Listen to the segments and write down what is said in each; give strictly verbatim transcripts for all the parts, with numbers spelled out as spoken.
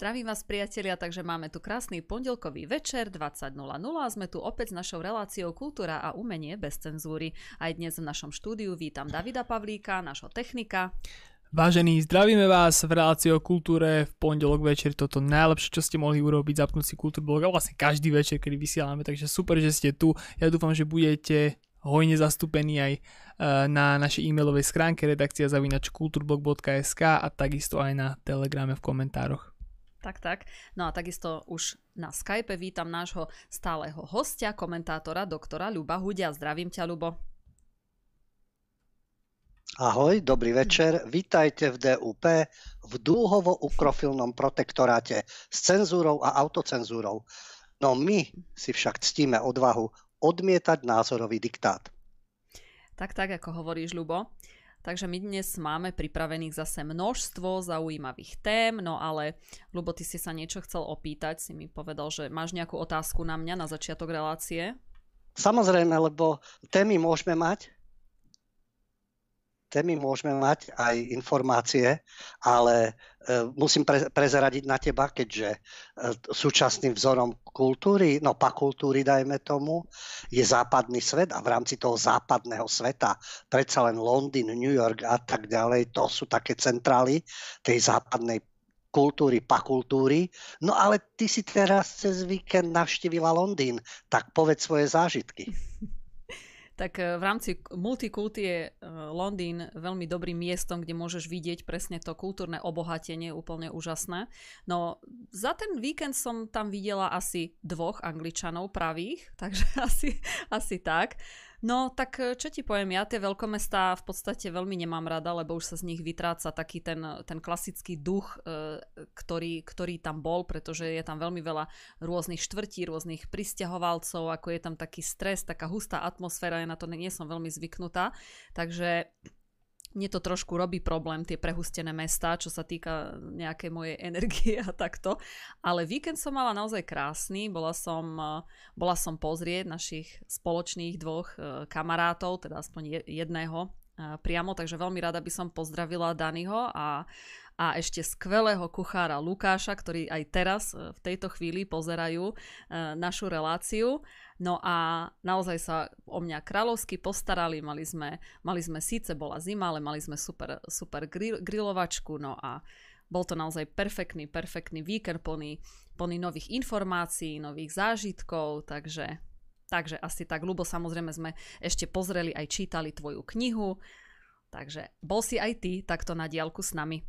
Zdravím vás, priatelia, takže máme tu krásny pondelkový večer dvadsať nula nula a sme tu opäť s našou reláciou Kultúra a umenie bez cenzúry. Aj dnes v našom štúdiu vítam Davida Pavlíka, nášho technika. Vážení, zdravíme vás v relácii o kultúre v pondelok večer, toto najlepšie, čo ste mohli urobiť, zapnúť si Kulturblog, vlastne každý večer, kedy vysielame, takže super, že ste tu. Ja dúfam, že budete hojne zastúpení aj na našej e-mailovej schránke redakcia zavináč kulturblog bodka es ká a takisto aj na Telegrame v komentároch. Tak, tak. No a takisto už na Skype vítam nášho stáleho hostia, komentátora, doktora Ľuba Hudia. Zdravím ťa, Ľubo. Ahoj, dobrý večer. Vítajte v dé ú pé v dúhovo-ukrofilnom protektoráte s cenzúrou a autocenzúrou. No my si však ctíme odvahu odmietať názorový diktát. Tak, tak, ako hovoríš, Ľubo. Takže my dnes máme pripravených zase množstvo zaujímavých tém, no ale Ľubo, ty si sa niečo chcel opýtať, si mi povedal, že máš nejakú otázku na mňa na začiatok relácie? Samozrejme, lebo témy môžeme mať, témy môžeme mať aj informácie, ale e, musím pre, prezradiť na teba, keďže e, súčasným vzorom kultúry, no pakultúry dajme tomu, je západný svet a v rámci toho západného sveta predsa len Londýn, New York a tak ďalej, to sú také centrály tej západnej kultúry, pakultúry. No ale ty si teraz cez víkend navštívila Londýn, tak povedz svoje zážitky. Tak v rámci multikulty je Londýn veľmi dobrým miestom, kde môžeš vidieť presne to kultúrne obohatenie, úplne úžasné. No za ten víkend som tam videla asi dvoch Angličanov pravých, takže asi, asi tak. No tak čo ti poviem, ja tie veľkomestá v podstate veľmi nemám rada, lebo už sa z nich vytráca taký ten, ten klasický duch, e, ktorý, ktorý tam bol, pretože je tam veľmi veľa rôznych štvrtí, rôznych prisťahovalcov, ako je tam taký stres, taká hustá atmosféra, ja na to nie som veľmi zvyknutá, takže mne to trošku robí problém, tie prehustené mestá, čo sa týka nejakej mojej energie a takto. Ale víkend som mala naozaj krásny. Bola som, bola som pozrieť našich spoločných dvoch kamarátov, teda aspoň jedného priamo. Takže veľmi rada by som pozdravila Daniho a, a ešte skvelého kuchára Lukáša, ktorí aj teraz v tejto chvíli pozerajú našu reláciu. No a naozaj sa o mňa kráľovsky postarali, mali sme, mali sme síce bola zima, ale mali sme super, super grill, grillovačku, no a bol to naozaj perfektný, perfektný víkend, plný, plný nových informácií, nových zážitkov, takže, takže asi tak. Ľubo, samozrejme sme ešte pozreli aj čítali tvoju knihu, takže bol si aj ty takto na diaľku s nami.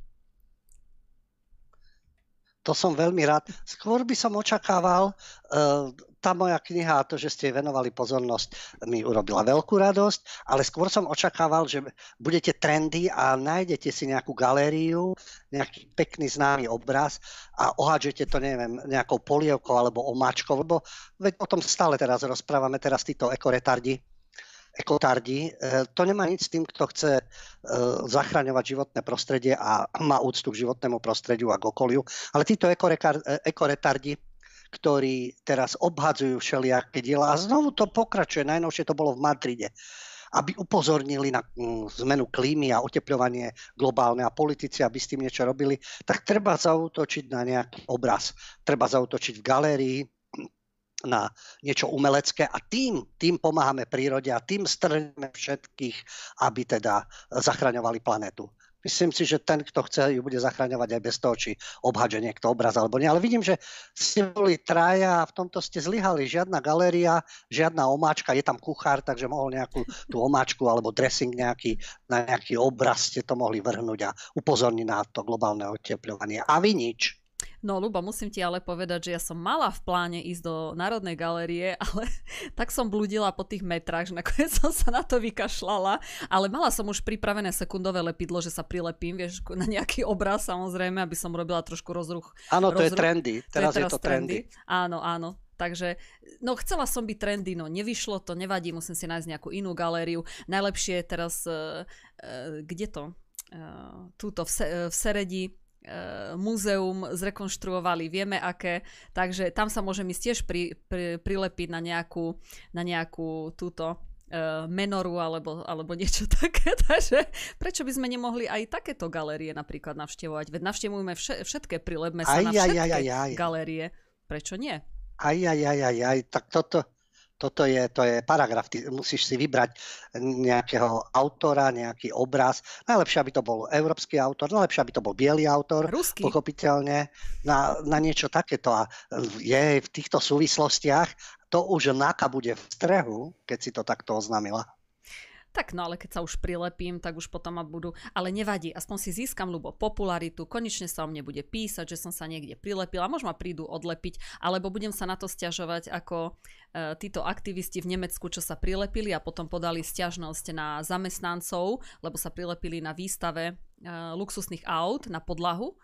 To som veľmi rád. Skôr by som očakával, uh, tá moja kniha a to, že ste jej venovali pozornosť, mi urobila veľkú radosť, ale skôr som očakával, že budete trendy a nájdete si nejakú galériu, nejaký pekný známy obraz a ohádžete to, neviem, nejakou polievkou alebo omáčkou, lebo veď o tom stále teraz rozprávame, teraz títo ekoretardi. ekotardi. To nemá nič s tým, kto chce zachraňovať životné prostredie a má úctu k životnému prostrediu a k okoliu. Ale títo ekoretardi, ktorí teraz obhadzujú všelijaké diela, a znovu to pokračuje, najnovšie to bolo v Madride, aby upozornili na zmenu klímy a otepľovanie globálne a politici, aby s tým niečo robili, tak treba zaútočiť na nejaký obraz. Treba zaútočiť v galérii, na niečo umelecké a tým, tým pomáhame prírode a tým strneme všetkých, aby teda zachraňovali planetu. Myslím si, že ten, kto chce, ju bude zachraňovať aj bez toho, či obhádže niekto obraz alebo nie. Ale vidím, že ste boli traja a v tomto ste zlyhali. Žiadna galéria, žiadna omáčka. Je tam kuchár, takže mohol nejakú tú omáčku alebo dressing nejaký, na nejaký obraz ste to mohli vrhnúť a upozorniť na to globálne otepľovanie. A vy nič. No, Ľuba, musím ti ale povedať, že ja som mala v pláne ísť do Národnej galérie, ale tak som blúdila po tých metrách, že nakoniec som sa na to vykašľala. Ale mala som už pripravené sekundové lepidlo, že sa prilepím, vieš, na nejaký obraz, samozrejme, aby som robila trošku rozruch. Áno, to rozruch. je trendy. Teraz, to je, teraz je to trendy. trendy. Áno, áno. Takže, no chcela som byť trendy, no nevyšlo to, nevadí, musím si nájsť nejakú inú galériu. Najlepšie je teraz, uh, uh, kde to? Uh, túto v, se, uh, v Seredi. Múzeum zrekonštruovali, vieme aké, takže tam sa môžem ísť tiež pri, pri, prilepiť na nejakú, na nejakú túto menoru alebo, alebo niečo také. Takže prečo by sme nemohli aj takéto galérie napríklad navštevovať? Veď navštevujeme vše, všetké, prilebme sa aj, na všetké aj, aj, aj. galérie. Prečo nie? Aj, aj, aj, aj, aj. Tak toto, toto je, to je paragraf. Ty musíš si vybrať nejakého autora, nejaký obraz. Najlepšie, aby to bol európsky autor, najlepšie, aby to bol biely autor. Ruský. Pochopiteľne. Na, na niečo takéto. A je v týchto súvislostiach to už náka bude v strehu, keď si to takto oznámila. Tak, no ale keď sa už prilepím, tak už potom ma budú. Ale nevadí, aspoň si získam, Ľubo, popularitu, konečne sa o mne bude písať, že som sa niekde prilepila, možno ma prídu odlepiť, alebo budem sa na to sťažovať ako e, títo aktivisti v Nemecku, čo sa prilepili a potom podali sťažnosť na zamestnancov, lebo sa prilepili na výstave e, luxusných aut na podlahu.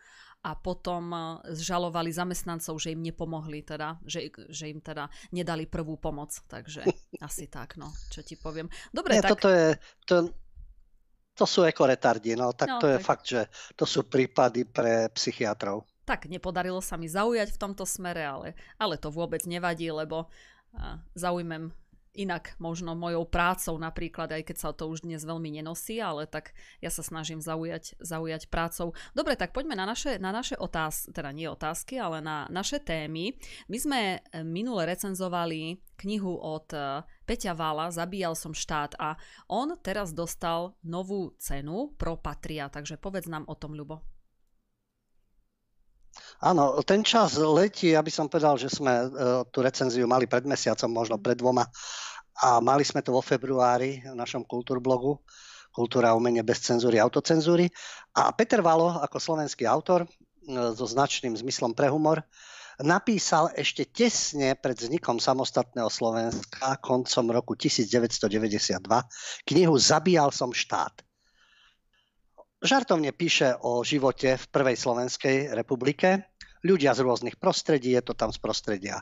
A potom zžalovali zamestnancov, že im nepomohli, teda, že, že im teda nedali prvú pomoc. Takže asi tak, no, čo ti poviem. Dobre, Nie, tak... Toto je, to, to sú ekoretardi, no, tak no, to tak. je fakt, že to sú prípady pre psychiatrov. Tak, nepodarilo sa mi zaujať v tomto smere, ale, ale to vôbec nevadí, lebo uh, zaujmem inak možno mojou prácou napríklad, aj keď sa to už dnes veľmi nenosí, ale tak ja sa snažím zaujať, zaujať prácou. Dobre, tak poďme na naše, na naše otázky, teda nie otázky, ale na naše témy. My sme minule recenzovali knihu od Peťa Vála, Zabíjal som štát, a on teraz dostal novú cenu pro Patria, takže povedz nám o tom, Ľubo. Áno, ten čas letí, aby som povedal, že sme e, tú recenziu mali pred mesiacom, možno pred dvoma, a mali sme to vo februári v našom Kulturblogu, Kultúra umenie bez cenzúry, autocenzúry, a Peter Valo ako slovenský autor e, so značným zmyslom pre humor napísal ešte tesne pred vznikom samostatného Slovenska koncom roku devätnásťstodeväťdesiatdva knihu Zabíjal som štát. Žartovne píše o živote v prvej Slovenskej republike. Ľudia z rôznych prostredí, je to tam z prostredia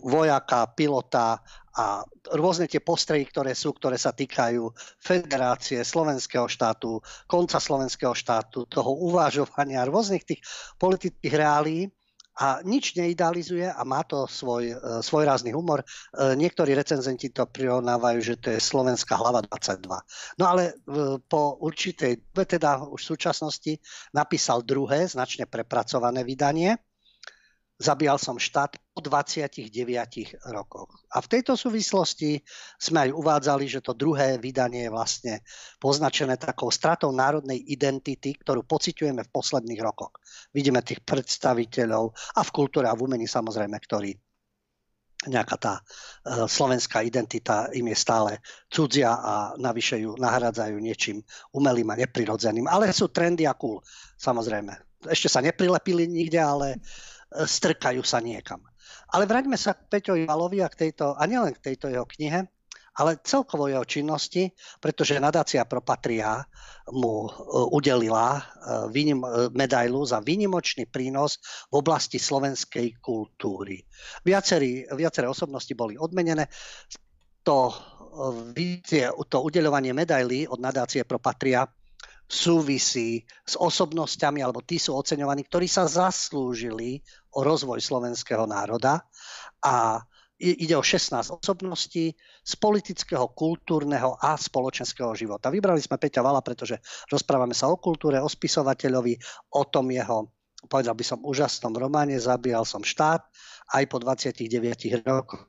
vojaka, pilota a rôzne tie postrehy, ktoré sú, ktoré sa týkajú federácie, slovenského štátu, konca slovenského štátu, toho uvažovania, rôznych tých politických reálií. A nič neidealizuje a má to svoj, svoj rázny humor. Niektorí recenzenti to prirovnávajú, že to je slovenská hlava dvadsaťdva. No ale po určitej dobe, teda už v súčasnosti, napísal druhé, značne prepracované vydanie. Zabíjal som štát po dvadsiatich deviatich rokoch. A v tejto súvislosti sme aj uvádzali, že to druhé vydanie je vlastne poznačené takou stratou národnej identity, ktorú pociťujeme v posledných rokoch. Vidíme tých predstaviteľov a v kultúre a v umení samozrejme, ktorí nejaká tá slovenská identita im je stále cudzia a navyše ju nahradzajú niečím umelým a neprirodzeným. Ale sú trendy a cool, samozrejme. Ešte sa neprilepili nikde, ale strkajú sa niekam. Ale vraťme sa k Peťovi Valovi a, k tejto, a nielen k tejto jeho knihe, ale celkovo jeho činnosti, pretože nadácia Pro Patria mu udelila medailu za výnimočný prínos v oblasti slovenskej kultúry. Viacerí, viaceré osobnosti boli odmenené. To, to udeľovanie medaily od nadácie Pro Patria súvisí s osobnosťami, alebo tí sú oceňovaní, ktorí sa zaslúžili o rozvoj slovenského národa. A ide o šestnásť osobností z politického, kultúrneho a spoločenského života. Vybrali sme Peťa Vála, pretože rozprávame sa o kultúre, o spisovateľovi, o tom jeho, povedal by som, úžasnom románe Zabíjal som štát aj po dvadsiatich deviatich rokoch.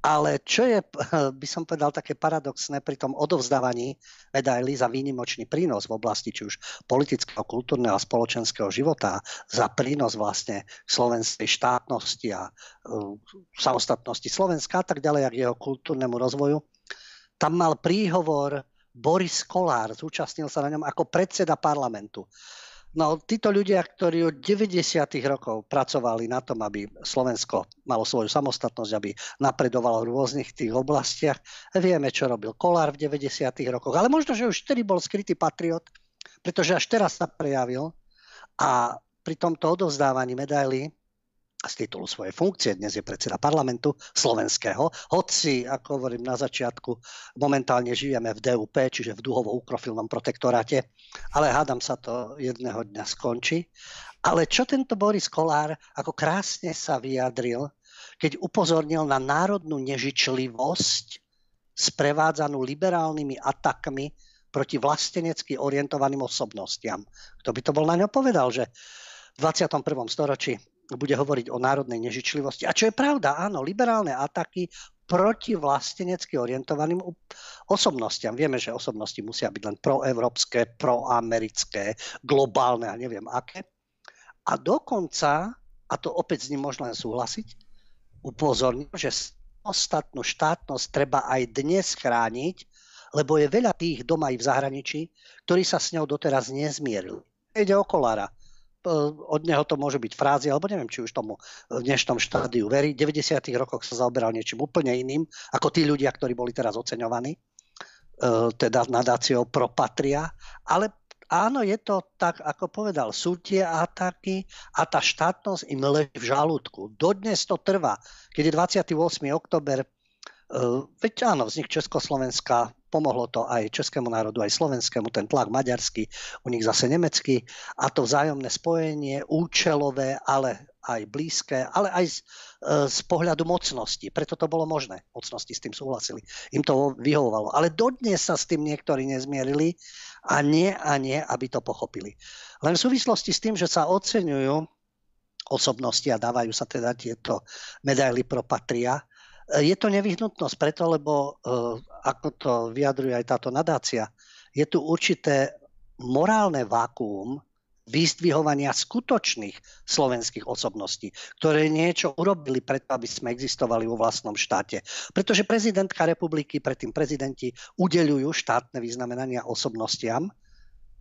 Ale čo je, by som povedal, také paradoxné pri tom odovzdávaní medaily za výnimočný prínos v oblasti či už politického, kultúrneho a spoločenského života, za prínos vlastne slovenskej štátnosti a uh, samostatnosti Slovenska a tak ďalej a k jeho kultúrnemu rozvoju, tam mal príhovor Boris Kollár, zúčastnil sa na ňom ako predseda parlamentu. No, títo ľudia, ktorí od deväťdesiatych rokov pracovali na tom, aby Slovensko malo svoju samostatnosť, aby napredovalo v rôznych tých oblastiach. Vieme, čo robil Kollár v deväťdesiatych rokoch, ale možno, že už vtedy bol skrytý patriot, pretože až teraz sa prejavil a pri tomto odovzdávaní medaily z titulu svojej funkcie, dnes je predseda parlamentu slovenského, hoci, ako hovorím na začiatku, momentálne žijeme v dé ú pé, čiže v dúhovo-ukrofilnom protektoráte, ale hádam sa to jedného dňa skončí. Ale čo tento Boris Kollár ako krásne sa vyjadril, keď upozornil na národnú nežičlivosť sprevádzanú liberálnymi atakmi proti vlastenecky orientovaným osobnostiam. Kto by to bol na ňo povedal, že v dvadsiatom prvom storočí bude hovoriť o národnej nežičlivosti. A čo je pravda, áno, liberálne ataky proti vlastenecky orientovaným osobnostiam. Vieme, že osobnosti musia byť len proeurópske, proamerické, globálne a neviem aké. A dokonca, a to opäť s ním možno len súhlasiť, upozorním, že samostatnú štátnosť treba aj dnes chrániť, lebo je veľa tých doma i v zahraničí, ktorí sa s ňou doteraz nezmierili. Ide o Kollára. Od neho to môže byť frázy, alebo neviem, či už tomu v dnešnom štádiu verí. V deväťdesiatych rokoch sa zaoberal niečím úplne iným, ako tí ľudia, ktorí boli teraz oceňovaní, teda nadáciou Pro Patria. Ale áno, je to tak, ako povedal, sú tie ataky a tá štátnosť im leží v žalúdku. Dodnes to trvá, keď je dvadsiateho ôsmeho október, veď áno, vznik Československa, pomohlo to aj českému národu, aj slovenskému, ten tlak maďarský, u nich zase nemecký, a to vzájomné spojenie, účelové, ale aj blízke, ale aj z, z pohľadu mocnosti. Preto to bolo možné. Mocnosti s tým súhlasili. Im to vyhovovalo. Ale dodnes sa s tým niektorí nezmierili a nie a nie, aby to pochopili. Len v súvislosti s tým, že sa oceňujú osobnosti a dávajú sa teda tieto medaily Pro Patria, je to nevyhnutnosť preto, lebo ako to vyjadruje aj táto nadácia, je tu určité morálne vákuum vyzdvihovania skutočných slovenských osobností, ktoré niečo urobili preto, aby sme existovali vo vlastnom štáte. Pretože prezidentka republiky, predtým prezidenti udeľujú štátne vyznamenania osobnostiam,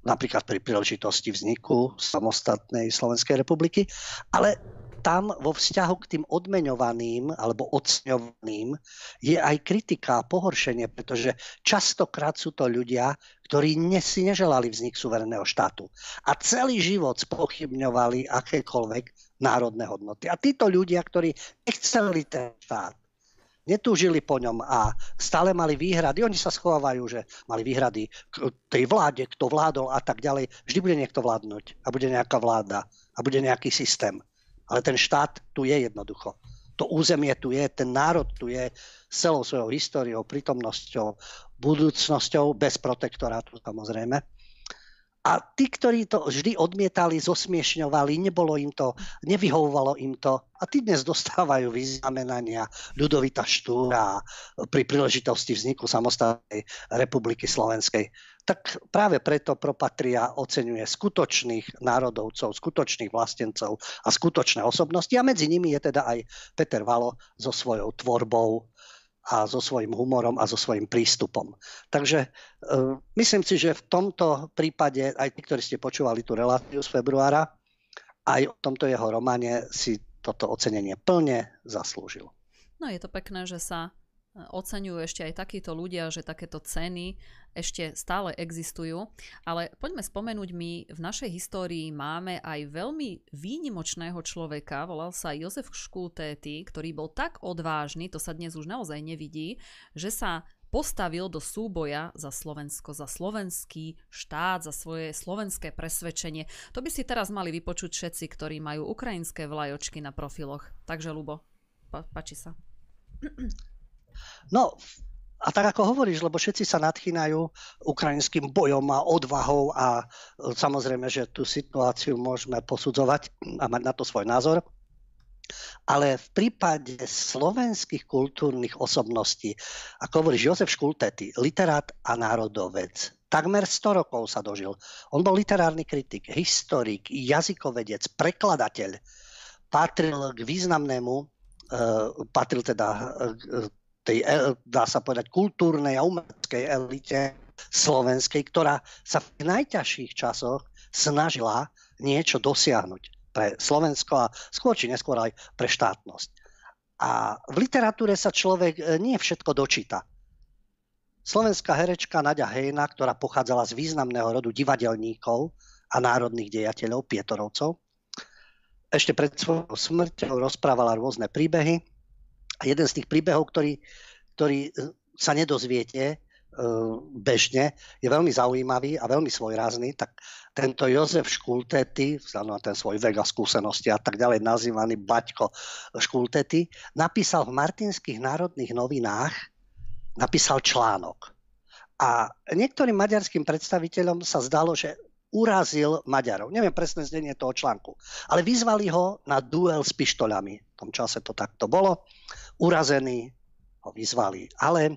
napríklad pri príležitosti vzniku samostatnej Slovenskej republiky, ale tam vo vzťahu k tým odmeňovaným alebo oceňovaným je aj kritika a pohoršenie, pretože častokrát sú to ľudia, ktorí si neželali vznik suverénneho štátu a celý život spochybňovali akékoľvek národné hodnoty. A títo ľudia, ktorí nechceli ten štát, netúžili po ňom a stále mali výhrady. Oni sa schovávajú, že mali výhrady k tej vláde, kto vládol a tak ďalej. Vždy bude niekto vládnuť a bude nejaká vláda a bude nejaký systém. Ale ten štát tu je jednoducho. To územie tu je, ten národ tu je s celou svojou históriou, prítomnosťou, budúcnosťou, bez protektorátu samozrejme. A tí, ktorí to vždy odmietali, zosmiešňovali, nebolo im to, nevyhovovalo im to. A tí dnes dostávajú vyznamenania Ľudovita Štúra pri príležitosti vzniku samostatnej republiky slovenskej. Tak práve preto Pro Patria oceňuje skutočných národovcov, skutočných vlastencov a skutočné osobnosti. A medzi nimi je teda aj Peter Valo so svojou tvorbou a so svojím humorom a so svojím prístupom. Takže uh, myslím si, že v tomto prípade, aj tí, ktorí ste počúvali tú reláciu z februára, aj o tomto jeho románe si toto ocenenie plne zaslúžil. No je to pekné, že sa oceňujú ešte aj takíto ľudia, že takéto ceny ešte stále existujú. Ale poďme spomenúť, my v našej histórii máme aj veľmi výnimočného človeka, volal sa Jozef Škultéty, ktorý bol tak odvážny, to sa dnes už naozaj nevidí, že sa postavil do súboja za Slovensko, za slovenský štát, za svoje slovenské presvedčenie. To by si teraz mali vypočuť všetci, ktorí majú ukrajinské vlajočky na profiloch. Takže, Ľubo, pa- páči sa. No a tak ako hovoríš, lebo všetci sa nadchýnajú ukrajinským bojom a odvahou a samozrejme, že tú situáciu môžeme posudzovať a mať na to svoj názor. Ale v prípade slovenských kultúrnych osobností, ako hovoríš, Jozef Škultéty, literát a národovec, takmer sto rokov sa dožil. On bol literárny kritik, historik, jazykovedec, prekladateľ. Patril k významnému patril teda tej, dá sa povedať, kultúrnej a umeleckej elite slovenskej, ktorá sa v najťažších časoch snažila niečo dosiahnuť pre Slovensko a skôr či neskôr aj pre štátnosť. A v literatúre sa človek nie všetko dočíta. Slovenská herečka Nadia Hejna, ktorá pochádzala z významného rodu divadelníkov a národných dejateľov, pietorovcov, ešte pred svojou smrťou rozprávala rôzne príbehy a jeden z tých príbehov, ktorý, ktorý sa nedozviete bežne, je veľmi zaujímavý a veľmi svojrázny. Tak tento Jozef Škultéty, vzhľadom na ten svoj vek a skúsenosti a tak ďalej, nazývaný Baťko Škultéty, napísal v Martinských národných novinách napísal článok. A niektorým maďarským predstaviteľom sa zdalo, že urazil Maďarov. Neviem presné znenie toho článku. Ale vyzvali ho na duel s pištoľami. V tom čase to takto bolo. Urazený ho vyzvali. Ale e,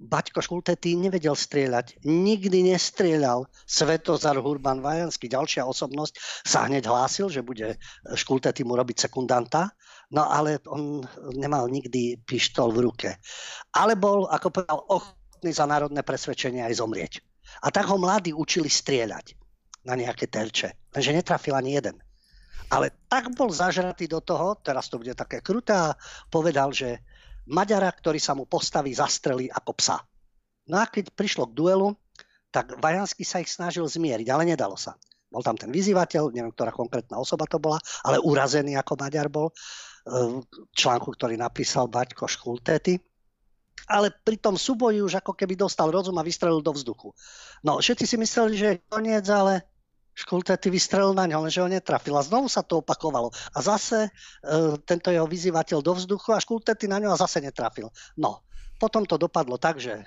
Baťko Škultéty nevedel strieľať. Nikdy nestrieľal. Svetozar Hurban Vajanský, ďalšia osobnosť, sa hneď hlásil, že bude Škultéty mu robiť sekundanta. No ale on nemal nikdy pištol v ruke. Ale bol, ako povedal, ochotný za národné presvedčenie aj zomrieť. A tak ho mladí učili strieľať na nejaké terče. Lenže netrafil ani jeden. Ale tak bol zažratý do toho, teraz to bude také kruté, a povedal, že Maďara, ktorý sa mu postaví, zastrelí ako psa. No a keď prišlo k duelu, tak Vajanský sa ich snažil zmieriť, ale nedalo sa. Bol tam ten vyzývateľ, neviem, ktorá konkrétna osoba to bola, ale urazený ako Maďar bol, článku, ktorý napísal Baťko Škultéty. Ale pri tom súboji už ako keby dostal rozum a vystrelil do vzduchu. No, všetci si mysleli, že je koniec, ale Škultéty vystrelil na ňo, lenže ho netrafil. A znovu sa to opakovalo. A zase e, tento jeho vyzývateľ do vzduchu a Škultéty na ňo a zase netrafil. No, potom to dopadlo tak, že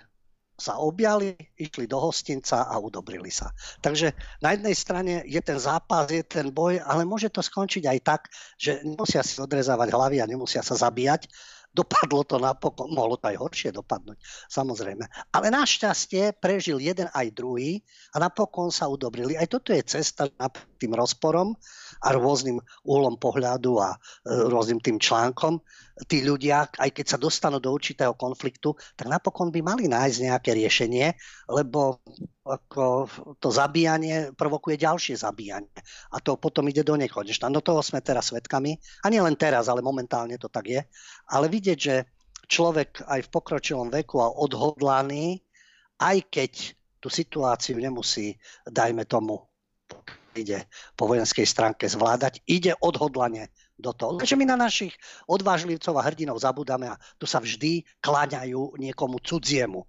sa objali, išli do hostinca a udobrili sa. Takže na jednej strane je ten zápas, je ten boj, ale môže to skončiť aj tak, že nemusia si odrezávať hlavy a nemusia sa zabíjať. Dopadlo to napokon, mohlo to aj horšie dopadnúť, samozrejme. Ale našťastie prežil jeden aj druhý a napokon sa udobrili. Aj toto je cesta nad tým rozporom a rôznym úhlom pohľadu a rôznym tým článkom. Tí ľudia, aj keď sa dostanú do určitého konfliktu, tak napokon by mali nájsť nejaké riešenie, lebo ako to zabíjanie provokuje ďalšie zabíjanie. A to potom ide do nekonečna. No toho sme teraz svedkami. A nie len teraz, ale momentálne to tak je. Ale vidieť, že človek aj v pokročilom veku a odhodlaný, aj keď tú situáciu nemusí, dajme tomu, ide po vojenskej stránke zvládať, ide odhodlane do toho. Takže my na našich odvážlivcov a hrdinov zabudáme a tu sa vždy kláňajú niekomu cudziemu.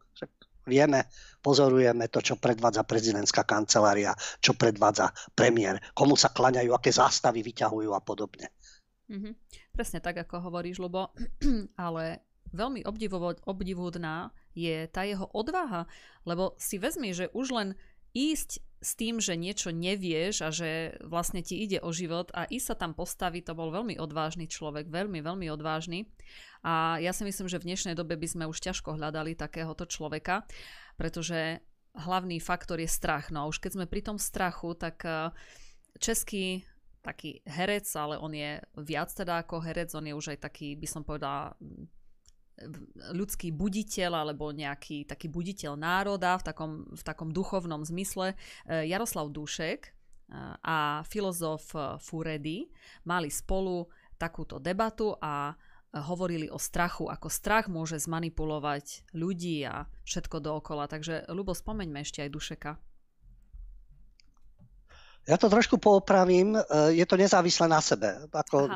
Vieme, pozorujeme to, čo predvádza prezidentská kancelária, čo predvádza premiér, komu sa kláňajú, aké zástavy vyťahujú a podobne. Mm-hmm. Presne tak, ako hovoríš, Ľubo, ale veľmi obdivuhodná je tá jeho odvaha, lebo si vezmi, že už len ísť s tým, že niečo nevieš a že vlastne ti ide o život a ísť sa tam postaviť, to bol veľmi odvážny človek, veľmi, veľmi odvážny. A ja si myslím, že v dnešnej dobe by sme už ťažko hľadali takéhoto človeka, pretože hlavný faktor je strach. No a už keď sme pri tom strachu, tak český taký herec, ale on je viac teda ako herec, on je už aj taký, by som povedala, ľudský buditeľ alebo nejaký taký buditeľ národa v takom, v takom duchovnom zmysle. Jaroslav Dušek a filozof Furedi mali spolu takúto debatu a hovorili o strachu, ako strach môže zmanipulovať ľudí a všetko dookola. Takže, Ľubo, spomeňme ešte aj Dušeka. Ja to trošku poopravím, je to nezávislé na sebe. Ako,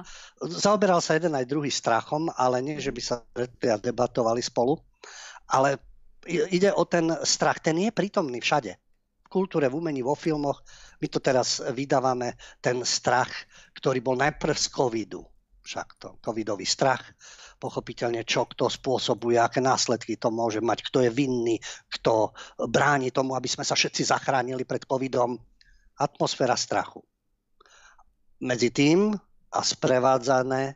zaoberal sa jeden aj druhý strachom, ale nie, že by sa debatovali spolu. Ale ide o ten strach, ten je prítomný všade. V kultúre, v umení, vo filmoch. My to teraz vydávame, ten strach, ktorý bol najprv z covidu. Však to covidový strach, pochopiteľne čo kto spôsobuje, aké následky to môže mať, kto je vinný, kto bráni tomu, aby sme sa všetci zachránili pred covidom. Atmosféra strachu. Medzi tým a sprevádzané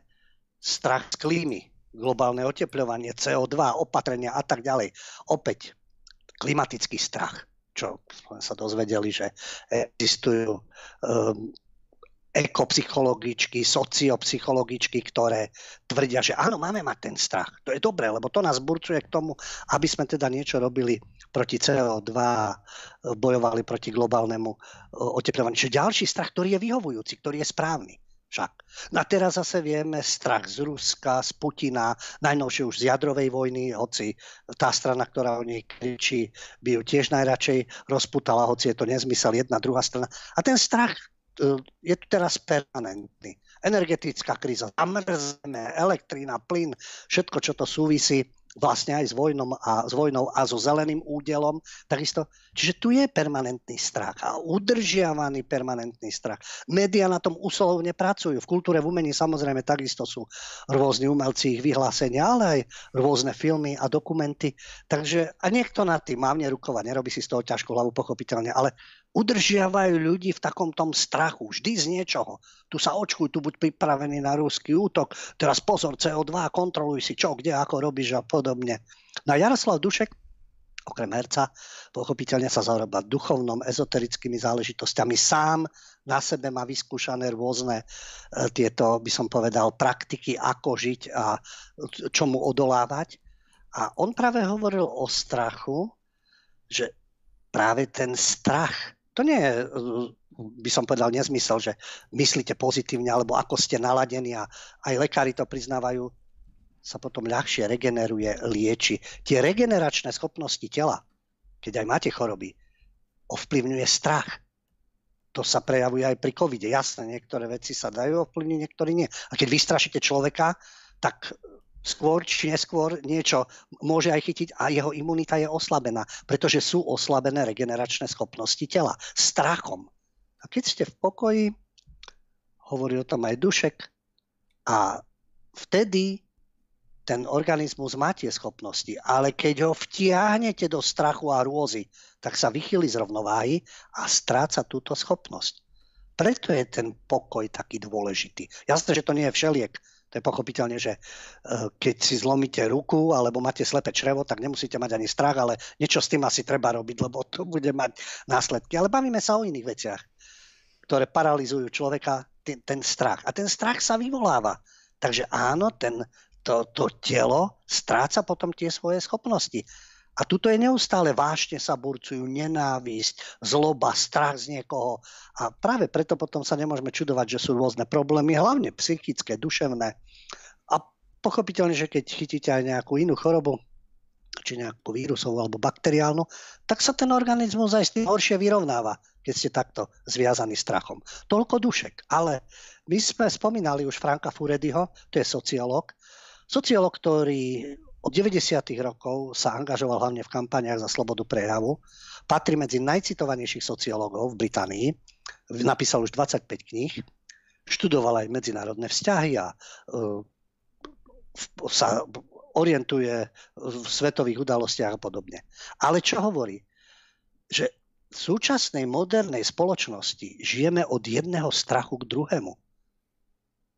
strach z klímy, globálne otepľovanie, cé ó dva, opatrenia a tak ďalej. Opäť klimatický strach, čo sme sa dozvedeli, že existujú um, ekopsychologičky, sociopsychologičky, ktoré tvrdia, že áno, máme mať ten strach. To je dobré, lebo to nás burcuje k tomu, aby sme teda niečo robili proti cé ó dva, bojovali proti globálnemu otepľovaniu. Čiže ďalší strach, ktorý je vyhovujúci, ktorý je správny. Však. No a teraz zase vieme strach z Ruska, z Putina, najnovšie už z jadrovej vojny, hoci tá strana, ktorá o nej kričí, by ju tiež najradšej rozputala, hoci je to nezmysel, jedna, druhá strana. A ten strach je tu teraz permanentný. Energetická kríza, zamrzeme, elektrina, plyn, všetko, čo to súvisí. vlastne aj s vojnou a, s vojnou a so zeleným údelom. Takisto. Čiže tu je permanentný strach a udržiavaný permanentný strach. Média na tom usilovne pracujú. V kultúre, v umení samozrejme takisto sú rôzni umelci, ich vyhlásenia, ale aj rôzne filmy a dokumenty. Takže a niekto nad tým mávne rukovať, nerobí si z toho ťažkú hlavu pochopiteľne, ale udržiavajú ľudí v takom tom strachu, vždy z niečoho. Tu sa očkuj, tu buď pripravený na ruský útok, teraz pozor cé ó dva, kontroluj si čo, kde, ako robíš a podobne. No a Jaroslav Dušek, okrem herca, pochopiteľne sa zaoberá duchovnom, ezoterickými záležitosťami. Sám na sebe má vyskúšané rôzne tieto, by som povedal, praktiky, ako žiť a čomu odolávať. A on práve hovoril o strachu, že práve ten strach, to nie je, by som povedal, nezmysel, že myslíte pozitívne, alebo ako ste naladení a aj lekári to priznávajú, sa potom ľahšie regeneruje, lieči. Tie regeneračné schopnosti tela, keď aj máte choroby, ovplyvňuje strach. To sa prejavuje aj pri covide. Jasné, niektoré veci sa dajú ovplyvniť, niektoré nie. A keď vystrašíte človeka, tak skôr či neskôr niečo môže aj chytiť a jeho imunita je oslabená, pretože sú oslabené regeneračné schopnosti tela strachom. A keď ste v pokoji, hovorí o tom aj Dušek, a vtedy ten organizmus má tie schopnosti, ale keď ho vtiahnete do strachu a hrôzy, tak sa vychýli z rovnováhy a stráca túto schopnosť. Preto je ten pokoj taký dôležitý. Jasné, že to nie je všeliek. To je pochopiteľne, že keď si zlomíte ruku alebo máte slepé črevo, tak nemusíte mať ani strach, ale niečo s tým asi treba robiť, lebo to bude mať následky. Ale bavíme sa o iných veciach, ktoré paralyzujú človeka, ten, ten strach. A ten strach sa vyvoláva. Takže áno, ten, to, to telo stráca potom tie svoje schopnosti. A tuto je neustále vážne sa burcujú nenávisť, zloba, strach z niekoho. A práve preto potom sa nemôžeme čudovať, že sú rôzne problémy, hlavne psychické, duševné. A pochopiteľne, že keď chytíte aj nejakú inú chorobu, či nejakú vírusovú alebo bakteriálnu, tak sa ten organizmus aj s tým horšie vyrovnáva, keď ste takto zviazaní strachom. Toľko Dušek. Ale my sme spomínali už Franka Furediho, to je sociológ. Sociológ, ktorý od deväťdesiatych rokov sa angažoval hlavne v kampaniách za slobodu prejavu. Patrí medzi najcitovanejších sociológov v Británii. Napísal už dvadsaťpäť kníh. Študoval aj medzinárodné vzťahy a uh, sa orientuje v svetových udalostiach a podobne. Ale čo hovorí? Že v súčasnej modernej spoločnosti žijeme od jedného strachu k druhému.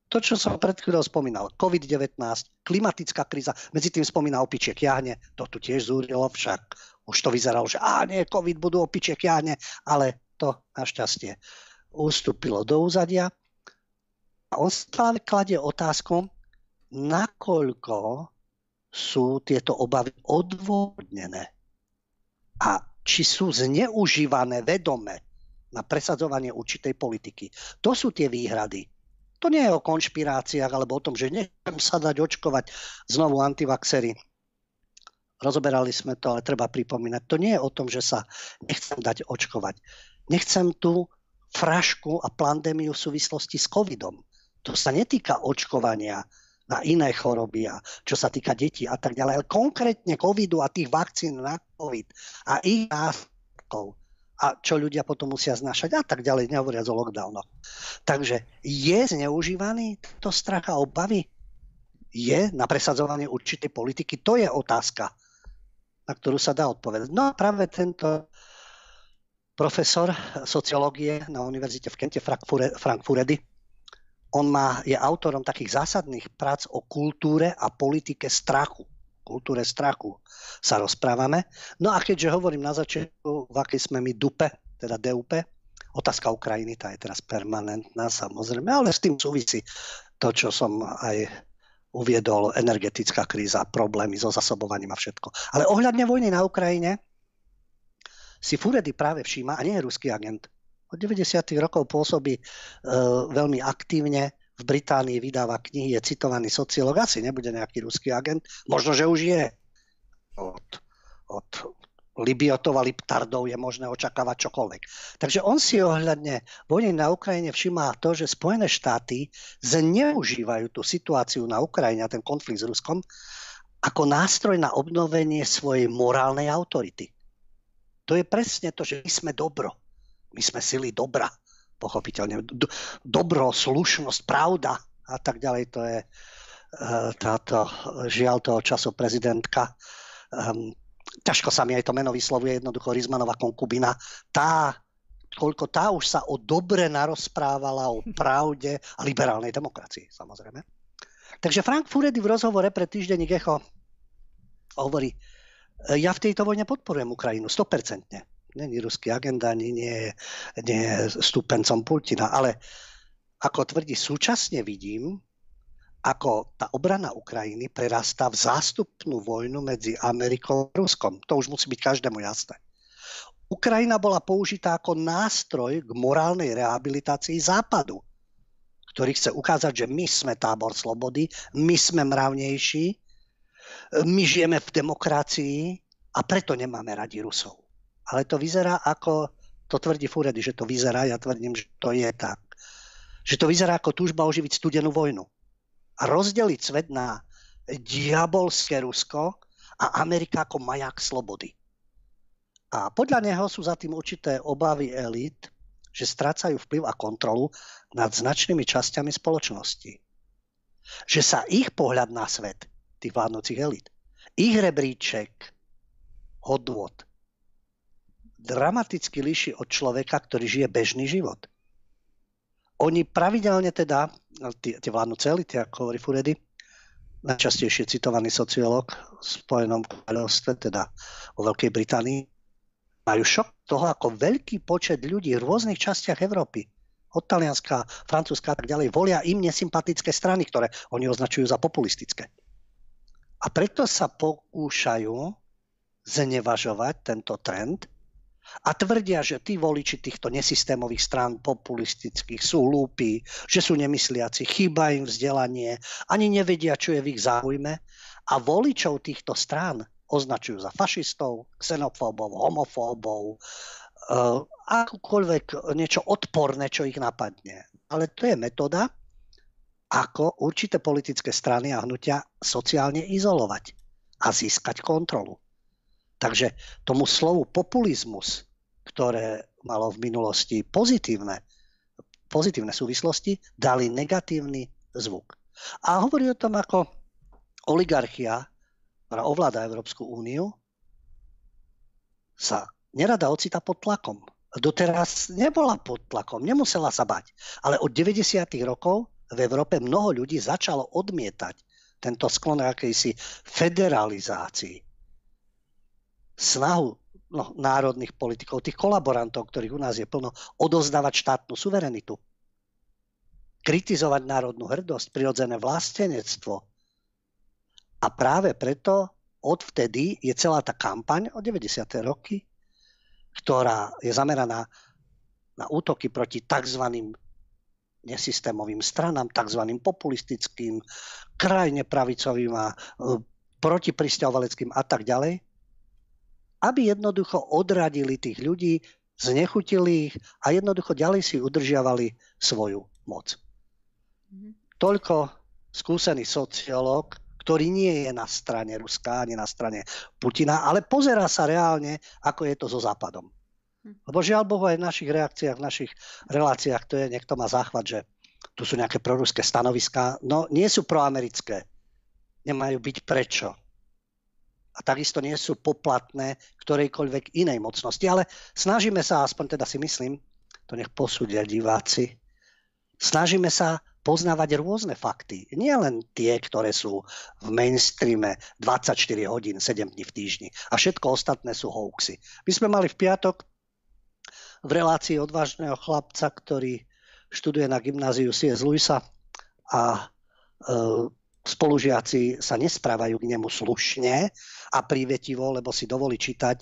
To, čo som pred chvíľou spomínal, covid devätnásť, klimatická kríza, medzi tým spomína opičiek jahne, to tu tiež zúrilo, však už to vyzeralo, že á, nie, covid budú opičiek jahne, ale to našťastie ustúpilo do úzadia. A on stále kladie otázku, nakoľko sú tieto obavy odvodnené a či sú zneužívané vedome na presadzovanie určitej politiky. To sú tie výhrady. To nie je o konšpiráciách, alebo o tom, že nechcem sa dať očkovať znovu antivaxery. Rozoberali sme to, ale treba pripomínať. To nie je o tom, že sa nechcem dať očkovať. Nechcem tú frašku a pandémiu v súvislosti s covidom. To sa netýka očkovania na iné choroby, a čo sa týka detí a tak ďalej. Ale konkrétne covidu a tých vakcín na covid a ich následkov. A čo ľudia potom musia znášať a tak ďalej, nehovoriac o lockdownoch. Takže je zneužívaný tento strach a obavy? Je na presadzovanie určitej politiky? To je otázka, na ktorú sa dá odpovedať. No a práve tento profesor sociológie na Univerzite v Kente, Frank Furedi, on má, je autorom takých zásadných prác o kultúre a politike strachu. Kultúre strachu sa rozprávame. No a keďže hovorím na začiatku, v akej sme my dupe, teda dé ú pé, otázka Ukrajiny, tá je teraz permanentná samozrejme, ale s tým súvisí to, čo som aj uviedol, energetická kríza, problémy so zasobovaním a všetko. Ale ohľadne vojny na Ukrajine si Furedi práve všíma, a nie je ruský agent, od deväťdesiatych rokov pôsobí e, veľmi aktívne, v Británii vydáva knihy, je citovaný sociológ, asi nebude nejaký ruský agent, možno, že už je. Od, od Libiotov a Liptardov je možné očakávať čokoľvek. Takže on si ohľadne vojny na Ukrajine všimá to, že Spojené štáty zneužívajú tú situáciu na Ukrajine a ten konflikt s Ruskom ako nástroj na obnovenie svojej morálnej autority. To je presne to, že my sme dobro. My sme sily dobra, pochopiteľne. Dobro, slušnosť, pravda a tak ďalej. To je táto, žiaľ toho času prezidentka. Um, ťažko sa mi aj to meno vyslovuje, jednoducho Rizmanová konkubina. Tá, koľko tá už sa o dobre narozprávala, o pravde a liberálnej demokracii, samozrejme. Takže Frank Furedi v rozhovore pre týždenník Echo hovorí, ja v tejto vojne podporujem Ukrajinu, stopercentne. Není ruský agent, ani nie je stúpencom Putina, ale ako tvrdí, súčasne vidím, ako tá obrana Ukrajiny prerastá v zástupnú vojnu medzi Amerikou a Ruskom. To už musí byť každému jasné. Ukrajina bola použitá ako nástroj k morálnej rehabilitácii Západu, ktorý chce ukázať, že my sme tábor slobody, my sme mravnejší, my žijeme v demokracii a preto nemáme radi Rusov. Ale to vyzerá ako, to tvrdí Furedi, že to vyzerá, ja tvrdím, že to je tak, že to vyzerá ako túžba oživiť studenú vojnu a rozdeliť svet na diabolské Rusko a Amerika ako maják slobody. A podľa neho sú za tým určité obavy elít, že strácajú vplyv a kontrolu nad značnými časťami spoločnosti. Že sa ich pohľad na svet, tých vládnúcich elít, ich rebríček hodnôt dramaticky líši od človeka, ktorý žije bežný život. Oni pravidelne teda, tie vládnúce elity, ako hovorí Furedi, najčastejšie citovaný sociológ v Spojenom kráľovstve, teda vo Veľkej Británii, majú šok toho, ako veľký počet ľudí v rôznych častiach Európy, od Talianska, Francúzska a tak ďalej, volia im nesympatické strany, ktoré oni označujú za populistické. A preto sa pokúšajú znevažovať tento trend a tvrdia, že tí voliči týchto nesystémových strán populistických sú hlúpi, že sú nemysliaci, chýba im vzdelanie, ani nevedia, čo je v ich záujme a voličov týchto strán označujú za fašistov, xenofóbov, homofóbov, uh, akúkoľvek niečo odporné, čo ich napadne. Ale to je metóda, ako určité politické strany a hnutia sociálne izolovať a získať kontrolu. Takže tomu slovu populizmus, ktoré malo v minulosti pozitívne, pozitívne súvislosti, dali negatívny zvuk. A hovorí o tom, ako oligarchia, ktorá ovláda Európsku úniu, sa nerada ocitá pod tlakom. Doteraz nebola pod tlakom, nemusela sa bať. Ale od deväťdesiatych rokov v Európe mnoho ľudí začalo odmietať tento sklon akejsi federalizácii. Snahu no, národných politikov, tých kolaborantov, ktorých u nás je plno, odozdávať štátnu suverenitu. Kritizovať národnú hrdosť, prirodzené vlastenectvo. A práve preto odvtedy je celá tá kampaň od deväťdesiate roky, ktorá je zameraná na útoky proti tzv. Nesystémovým stranám, tzv. Populistickým, krajne pravicovým a protiprisťahovaleckým a tak ďalej, aby jednoducho odradili tých ľudí, znechutili ich a jednoducho ďalej si udržiavali svoju moc. Toľko skúsený sociológ, ktorý nie je na strane Ruska, ani na strane Putina, ale pozerá sa reálne, ako je to so Západom. Lebo žiaľ Bohu aj v našich reakciách, v našich reláciách, to je, niekto má záchvat, že tu sú nejaké proruské stanoviská, no nie sú proamerické, nemajú byť prečo. A takisto nie sú poplatné ktorejkoľvek inej mocnosti, ale snažíme sa, aspoň teda si myslím, to nech posúdia diváci, snažíme sa poznávať rôzne fakty. Nie len tie, ktoré sú v mainstreame dvadsaťštyri hodín, sedem dní v týždni. A všetko ostatné sú hoaxy. My sme mali v piatok v relácii odvážneho chlapca, ktorý študuje na gymnáziu C S Lewisa a e, spolužiaci sa nesprávajú k nemu slušne a prívetivo, lebo si dovolí čítať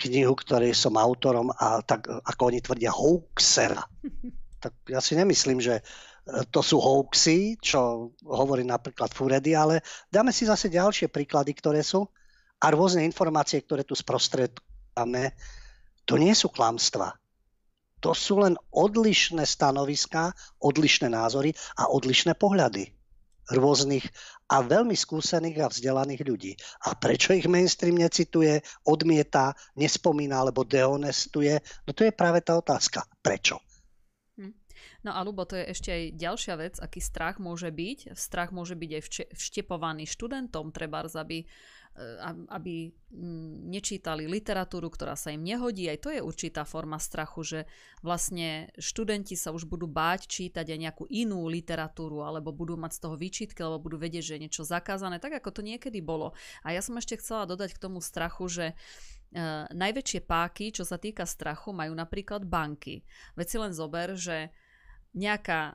knihu, ktorej som autorom a tak, ako oni tvrdia, hoaxera. Tak ja si nemyslím, že to sú hoaxy, čo hovorí napríklad Furedi, ale dáme si zase ďalšie príklady, ktoré sú a rôzne informácie, ktoré tu sprostredkujeme, to nie sú klamstvá. To sú len odlišné stanoviská, odlišné názory a odlišné pohľady. rôznych a veľmi skúsených a vzdelaných ľudí. A prečo ich mainstream necituje, odmieta, nespomína alebo dehonestuje? No to je práve tá otázka. Prečo? No a Ľubo, to je ešte aj ďalšia vec, aký strach môže byť. Strach môže byť aj vštepovaný študentom, trebárs, aby, aby nečítali literatúru, ktorá sa im nehodí. Aj to je určitá forma strachu, že vlastne študenti sa už budú báť čítať aj nejakú inú literatúru, alebo budú mať z toho výčitky, alebo budú vedieť, že je niečo zakázané, tak ako to niekedy bolo. A ja som ešte chcela dodať k tomu strachu, že uh, najväčšie páky, čo sa týka strachu, majú napríklad banky. Veď si len zober, že nejaká e,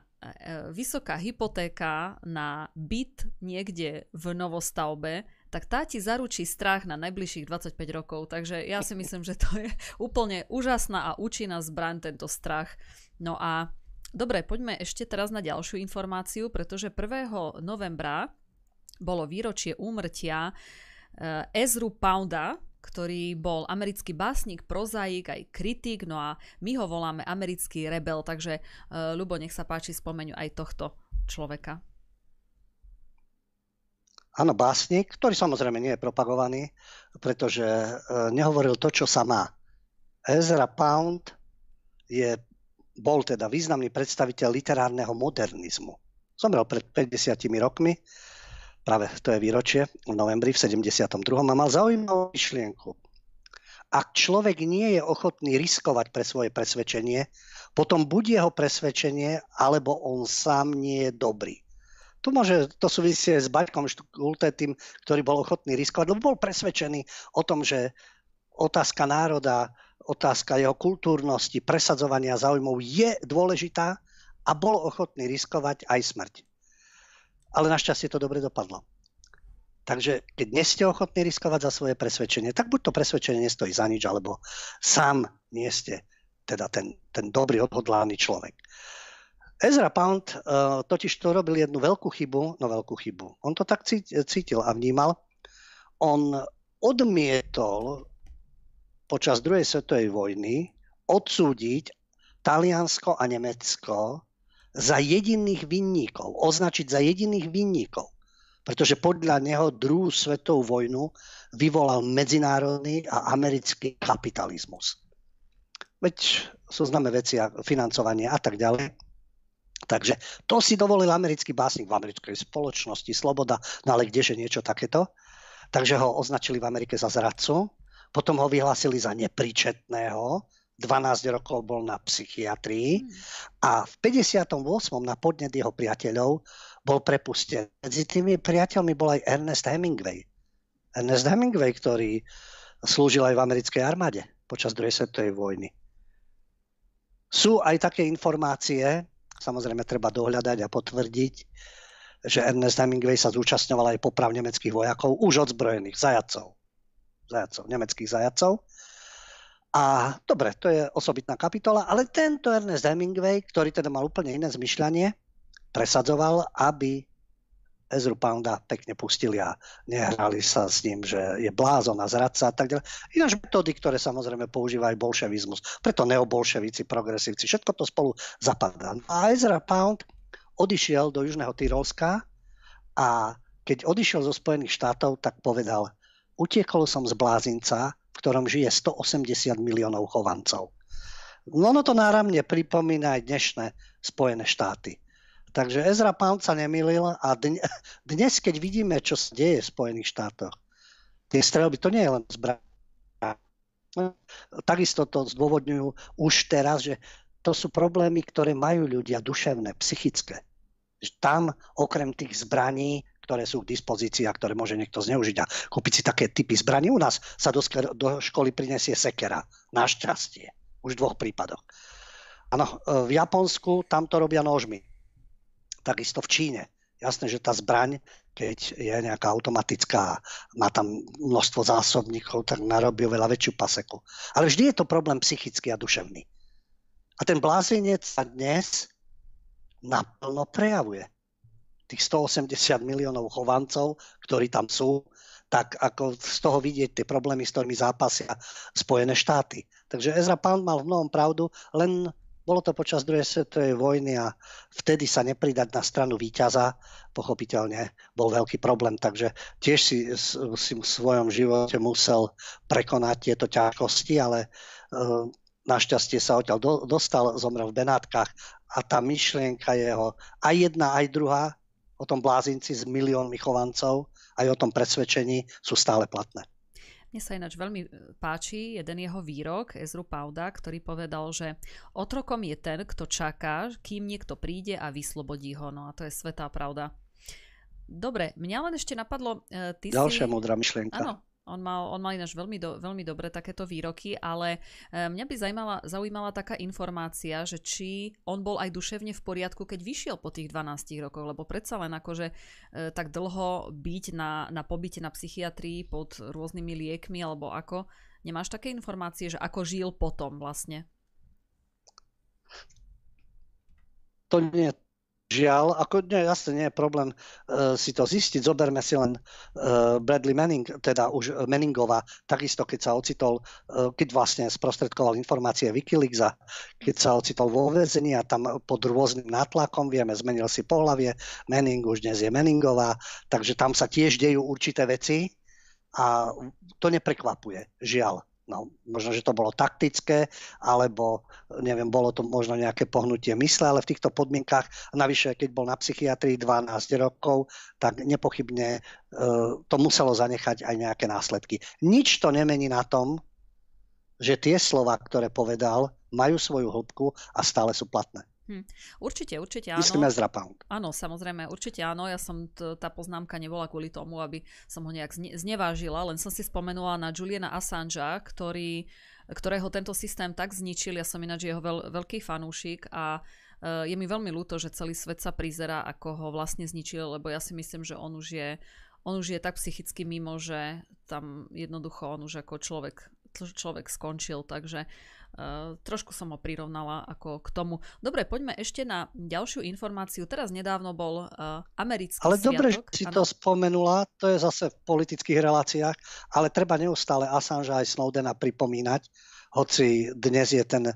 vysoká hypotéka na byt niekde v novostavbe, tak tá ti zaručí strach na najbližších dvadsaťpäť rokov. Takže ja si myslím, že to je úplne úžasná a účinná zbraň, tento strach. No a dobre, poďme ešte teraz na ďalšiu informáciu, pretože prvého novembra bolo výročie úmrtia e, Ezru Pounda, ktorý bol americký básnik, prozaik, aj kritik, no a my ho voláme americký rebel, takže uh, Ľubo, nech sa páči, spomeňu aj tohto človeka. Áno, básnik, ktorý samozrejme nie je propagovaný, pretože uh, nehovoril to, čo sa má. Ezra Pound je, bol teda významný predstaviteľ literárneho modernizmu. Zomrel pred päťdesiatimi rokmi. Práve to je výročie, v novembri, v sedemdesiatom druhom a mal zaujímavú myšlienku. Ak človek nie je ochotný riskovať pre svoje presvedčenie, potom buď jeho presvedčenie, alebo on sám nie je dobrý. Tu môže, to súvisí s Baťkom Škultétym, ktorý bol ochotný riskovať, lebo bol presvedčený o tom, že otázka národa, otázka jeho kultúrnosti, presadzovania záujmov je dôležitá a bol ochotný riskovať aj smrť. Ale našťastie to dobre dopadlo. Takže keď nie ste ochotní riskovať za svoje presvedčenie, tak buď to presvedčenie nestojí za nič, alebo sám nie ste teda ten, ten dobrý, odhodlaný človek. Ezra Pound uh, totiž to robil jednu veľkú chybu, no veľkú chybu. On to tak cítil a vnímal. On odmietol počas druhej svetovej vojny odsúdiť Taliansko a Nemecko za jediných vinníkov, označiť za jediných vinníkov. Pretože podľa neho druhú svetovú vojnu vyvolal medzinárodný a americký kapitalizmus. Veď sú známe veci a financovanie a tak ďalej. Takže to si dovolil americký básnik v americkej spoločnosti, sloboda, no ale kdeže niečo takéto. Takže ho označili v Amerike za zradcu, potom ho vyhlásili za nepríčetného, dvanásť rokov bol na psychiatrii a v päťdesiatom ôsmom na podnet jeho priateľov bol prepustený. Medzi tými priateľmi bol aj Ernest Hemingway. Ernest Hemingway, ktorý slúžil aj v americkej armáde počas druhej svetovej vojny. Sú aj také informácie, samozrejme treba dohľadať a potvrdiť, že Ernest Hemingway sa zúčastňoval aj poprav nemeckých vojakov, už odzbrojených, zajacov. Zajacov, nemeckých zajacov. A dobre, to je osobitná kapitola, ale tento Ernest Hemingway, ktorý teda mal úplne iné zmyšľanie, presadzoval, aby Ezru Pounda pekne pustili a nehrali sa s ním, že je blázon a zradca a tak ďalej. Ináč metódy, ktoré samozrejme používa aj bolševizmus. Preto neobolševici, progresívci, všetko to spolu zapadá. A Ezra Pound odišiel do Južného Tyrolska a keď odišiel zo Spojených štátov, tak povedal, utiekol som z blázinca, v ktorom žije stoosemdesiat miliónov chovancov. No, no to náramne pripomína aj dnešné Spojené štáty. Takže Ezra Pound sa nemýlil a dnes, keď vidíme, čo sa deje v Spojených štátoch, tie streľby, to nie je len zbraň. Takisto to zdôvodňujú už teraz, že to sú problémy, ktoré majú ľudia duševné, psychické. Tam okrem tých zbraní, ktoré sú k dispozícii a ktoré môže niekto zneužiť a kúpiť si také typy zbraní. U nás sa do, skr- do školy prinesie sekera. Našťastie. Už v dvoch prípadoch. Áno, v Japonsku tam to robia nožmi. Takisto v Číne. Jasné, že tá zbraň, keď je nejaká automatická, má tam množstvo zásobníkov, tak narobí oveľa väčšiu paseku. Ale vždy je to problém psychický a duševný. A ten blázinec sa dnes naplno prejavuje. Tých stoosemdesiat miliónov chovancov, ktorí tam sú, tak ako z toho vidieť tie problémy, s ktorými zápasia Spojené štáty. Takže Ezra Pound mal v mnohom pravdu, len Bolo to počas druhej svetovej vojny a vtedy sa nepridať na stranu víťaza, pochopiteľne, bol veľký problém. Takže tiež si, si v svojom živote musel prekonať tieto ťažkosti, ale uh, našťastie sa odtiaľ do, dostal, zomrel v Benátkach a tá myšlienka jeho, aj jedna, aj druhá, o tom blázinci s miliónmi chovancov, aj o tom presvedčení sú stále platné. Mne sa ináč veľmi páči jeden jeho výrok Ezru Pounda, ktorý povedal, že otrokom je ten, kto čaká, kým niekto príde a vyslobodí ho. No a to je svätá pravda. Dobre, mňa len ešte napadlo... Ty Ďalšia si... múdra myšlienka. Áno, on mal, on mal ináč veľmi, do, veľmi dobre takéto výroky, ale mňa by zaujímala, zaujímala taká informácia, že či on bol aj duševne v poriadku, keď vyšiel po tých dvanástich rokoch, lebo predsa len akože tak dlho byť na, na pobyte na psychiatrii pod rôznymi liekmi, alebo ako. Nemáš také informácie, že ako žil potom vlastne? To nie je. Žiaľ, ako nie, jasne nie je problém uh, si to zistiť. Zoberme si len uh, Bradley Manning, teda už Manningova, takisto keď sa ocitol, uh, keď vlastne sprostredkoval informácie Wikileaksa, keď sa ocitol vo väzení a tam pod rôznym nátlakom, vieme, zmenil si pohlavie, Manning už dnes je Manningová, takže tam sa tiež dejú určité veci a to neprekvapuje, žiaľ. No, možno, že to bolo taktické, alebo neviem, bolo to možno nejaké pohnutie mysle, ale v týchto podmienkach, navyše, keď bol na psychiatrii dvanásť rokov, tak nepochybne uh, to muselo zanechať aj nejaké následky. Nič to nemení na tom, že tie slova, ktoré povedal, majú svoju hĺbku a stále sú platné. Hm. Určite, určite áno. Myslím Ezra Pound. Áno, samozrejme, určite áno. Ja som t- tá poznámka nebola kvôli tomu, aby som ho nejak zne- znevážila, len som si spomenula na Juliana Assangea, ktorý, ktorého tento systém tak zničil. Ja som ináč jeho veľ- veľký fanúšik a e, je mi veľmi ľúto, že celý svet sa prizerá, ako ho vlastne zničil, lebo ja si myslím, že on už je, on už je tak psychicky mimo, že tam jednoducho on už ako človek, človek skončil, takže Uh, trošku som ho prirovnala ako k tomu. Dobre, poďme ešte na ďalšiu informáciu. Teraz nedávno bol uh, americký ale sviatok. Ale dobre, že si ano. To spomenula, to je zase v politických reláciách, ale treba neustále Assangea aj Snowdena pripomínať, hoci dnes je ten uh,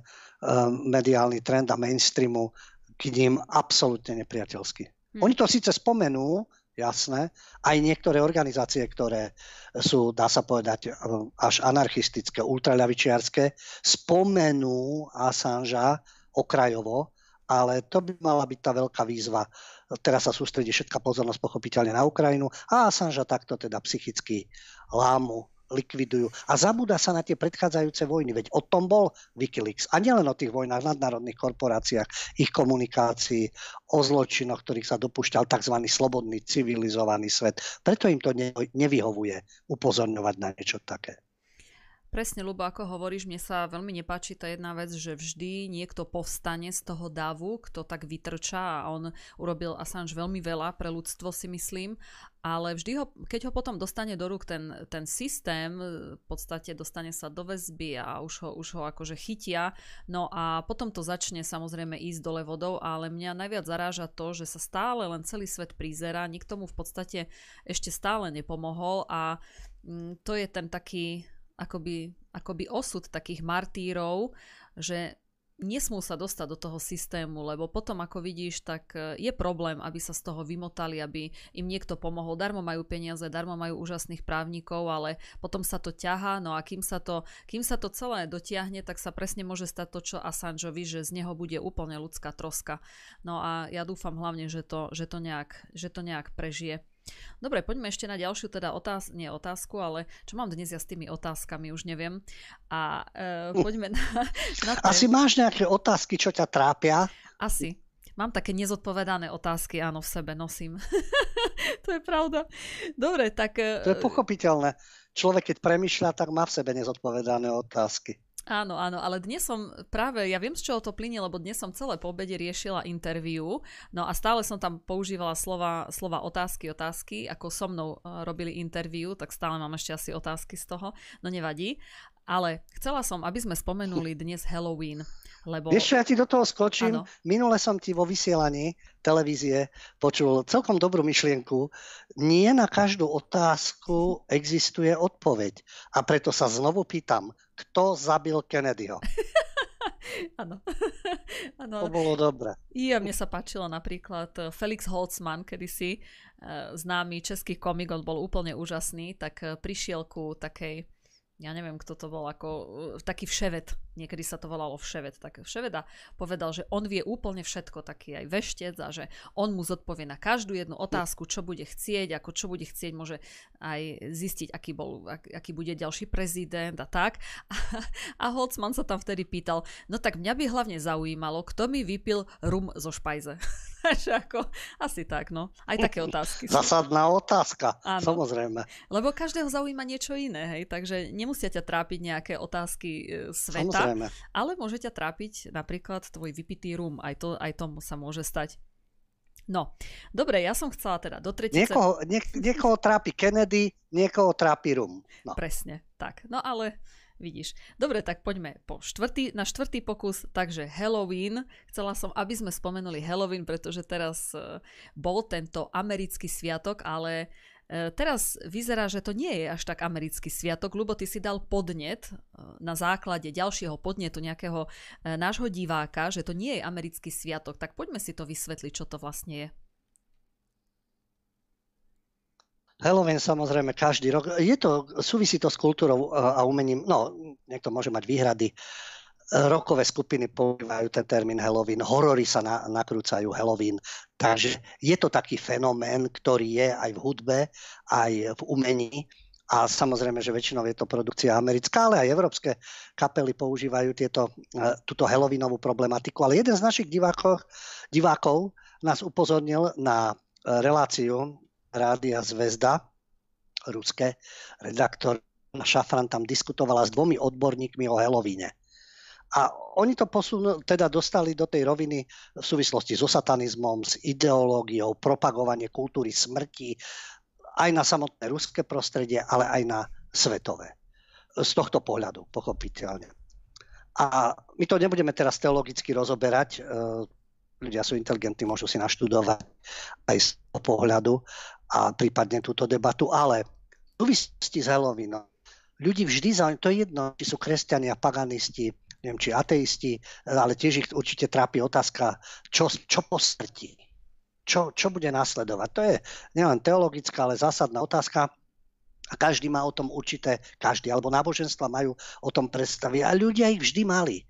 mediálny trend a mainstreamu k ním absolútne nepriateľský. Hmm. Oni to síce spomenú, jasné, aj niektoré organizácie, ktoré sú, dá sa povedať, až anarchistické, ultraľavičiarske, spomenú Assangea okrajovo, ale to by mala byť tá veľká výzva. Teraz sa sústredí všetká pozornosť pochopiteľne na Ukrajinu a Assangea takto teda psychicky lámu, likvidujú. A zabúda sa na tie predchádzajúce vojny, veď o tom bol Wikileaks. A nielen o tých vojnách v nadnárodných korporáciách, ich komunikácii, o zločinoch, ktorých sa dopúšťal tzv. Slobodný, civilizovaný svet. Preto im to ne- nevyhovuje upozorňovať na niečo také. Presne, Ľubo, ako hovoríš, mne sa veľmi nepáči tá jedna vec, že vždy niekto povstane z toho davu, kto tak vytrča a on urobil Assange veľmi veľa pre ľudstvo, si myslím, ale vždy ho, keď ho potom dostane do rúk ten, ten systém, v podstate dostane sa do väzby a už ho, už ho akože chytia, no a potom to začne samozrejme ísť dole vodou, ale mňa najviac zaráža to, že sa stále len celý svet prizerá, nikto mu v podstate ešte stále nepomohol a mm, to je ten taký Akoby, akoby osud takých martírov, že nesmú sa dostať do toho systému, lebo potom, ako vidíš, tak je problém, aby sa z toho vymotali, aby im niekto pomohol. Darmo majú peniaze, darmo majú úžasných právnikov, ale potom sa to ťahá, no a kým sa to, kým sa to celé dotiahne, tak sa presne môže stať to, čo Assangeovi, že z neho bude úplne ľudská troska. No a ja dúfam hlavne, že to, že to, nejak, že to nejak prežije. Dobre, poďme ešte na ďalšiu teda otáz- nie otázku, ale čo mám dnes ja s tými otázkami, už neviem. A e, poďme na... na ten... Asi máš nejaké otázky, čo ťa trápia? Asi. Mám také nezodpovedané otázky, áno, v sebe nosím. To je pravda. Dobre, tak... E... To je pochopiteľné. Človek, keď premýšľa, tak má v sebe nezodpovedané otázky. Áno, áno, ale dnes som práve, ja viem, z čoho to plynie, lebo dnes som celé po obede riešila interviu, no a stále som tam používala slova, slova otázky, otázky, ako so mnou robili interviu, tak stále mám ešte asi otázky z toho, no nevadí. Ale chcela som, aby sme spomenuli dnes Halloween, lebo... Vieš čo, ja ti do toho skočím. Ano. Minule som ti vo vysielaní televízie počul celkom dobrú myšlienku. Nie na každú otázku existuje odpoveď. A preto sa znovu pýtam, kto zabil Kennedyho? Áno. To bolo dobré. I mne sa páčilo napríklad Felix Holzmann, kedysi známy český komik, on bol úplne úžasný, tak prišiel ku takej, ja neviem, kto to bol, ako taký vševed, niekedy sa to volalo vševed, tak vševeda povedal, že on vie úplne všetko, taký aj veštec, a že on mu zodpovie na každú jednu otázku, čo bude chcieť, ako čo bude chcieť, môže aj zistiť, aký, bol, aký bude ďalší prezident a tak. A, a Holzmann sa tam vtedy pýtal, no tak mňa by hlavne zaujímalo, kto mi vypil rum zo špajze. Takže ako, asi tak, no. Aj také otázky. Zásadná otázka, áno, samozrejme. Lebo každého zaujíma niečo iné, hej, takže nemusia ťa trápiť nejaké otázky sveta, samozrejme, ale môže ťa trápiť napríklad tvoj vypitý rum. Aj, to, aj tomu sa môže stať. No, dobre, ja som chcela teda do tretice... Niekoho, niek- niekoho trápi Kennedy, niekoho trápi rum. No. Presne, tak. No ale vidíš. Dobre, tak poďme po štvrtý, na štvrtý pokus. Takže Halloween. Chcela som, aby sme spomenuli Halloween, pretože teraz bol tento americký sviatok, ale... Teraz vyzerá, že to nie je až tak americký sviatok, lebo ty si dal podnet na základe ďalšieho podnetu nejakého nášho diváka, že to nie je americký sviatok. Tak poďme si to vysvetliť, čo to vlastne je. Halloween samozrejme každý rok. Je to, súvisí to s kultúrou a umením. No, niekto môže mať výhrady. Rokové skupiny používajú ten termín Halloween, horory sa na, nakrúcajú Halloween. Takže je to taký fenomén, ktorý je aj v hudbe, aj v umení. A samozrejme, že väčšinou je to produkcia americká, ale aj európske kapely používajú tieto, túto Halloweenovú problematiku. Ale jeden z našich divákov, divákov nás upozornil na reláciu Rádia Zvezda, ruské redaktor Šafran tam diskutovala s dvomi odborníkmi o Halloweene. A oni to posunú, teda dostali do tej roviny v súvislosti so satanizmom, s ideológiou, propagovanie kultúry smrti aj na samotné ruské prostredie, ale aj na svetové. Z tohto pohľadu, pochopiteľne. A my to nebudeme teraz teologicky rozoberať. Ľudia sú inteligentní, môžu si naštudovať aj z toho pohľadu a prípadne túto debatu, ale v súvislosti s Halloweenom ľudí vždy zaujímavé, to je jedno, či sú kresťania, paganisti, neviem, či ateisti, ale tiež ich určite trápi otázka, čo, čo po smrti, čo, čo bude nasledovať. To je nielen teologická, ale zásadná otázka a každý má o tom určité, každý, alebo náboženstva majú o tom predstavy a ľudia ich vždy mali.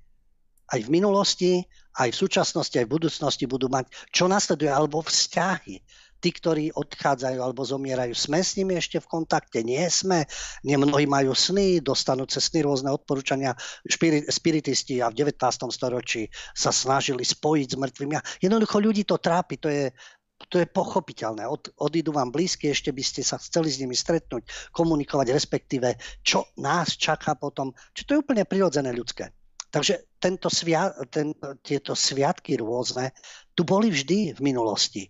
Aj v minulosti, aj v súčasnosti, aj v budúcnosti budú mať, čo nasleduje, alebo vzťahy. Tí, ktorí odchádzajú alebo zomierajú, sme s nimi ešte v kontakte? Nie sme. Mnohí majú sny, dostanú cez sny rôzne odporúčania. Spiritisti a v devätnástom storočí sa snažili spojiť s mŕtvými. Jednoducho ľudí to trápi, to je, to je pochopiteľné. Od, odídu vám blízky, ešte by ste sa chceli s nimi stretnúť, komunikovať, respektíve čo nás čaká potom. Čiže to je úplne prirodzené ľudské. Takže tento svia, ten, tieto sviatky rôzne tu boli vždy v minulosti.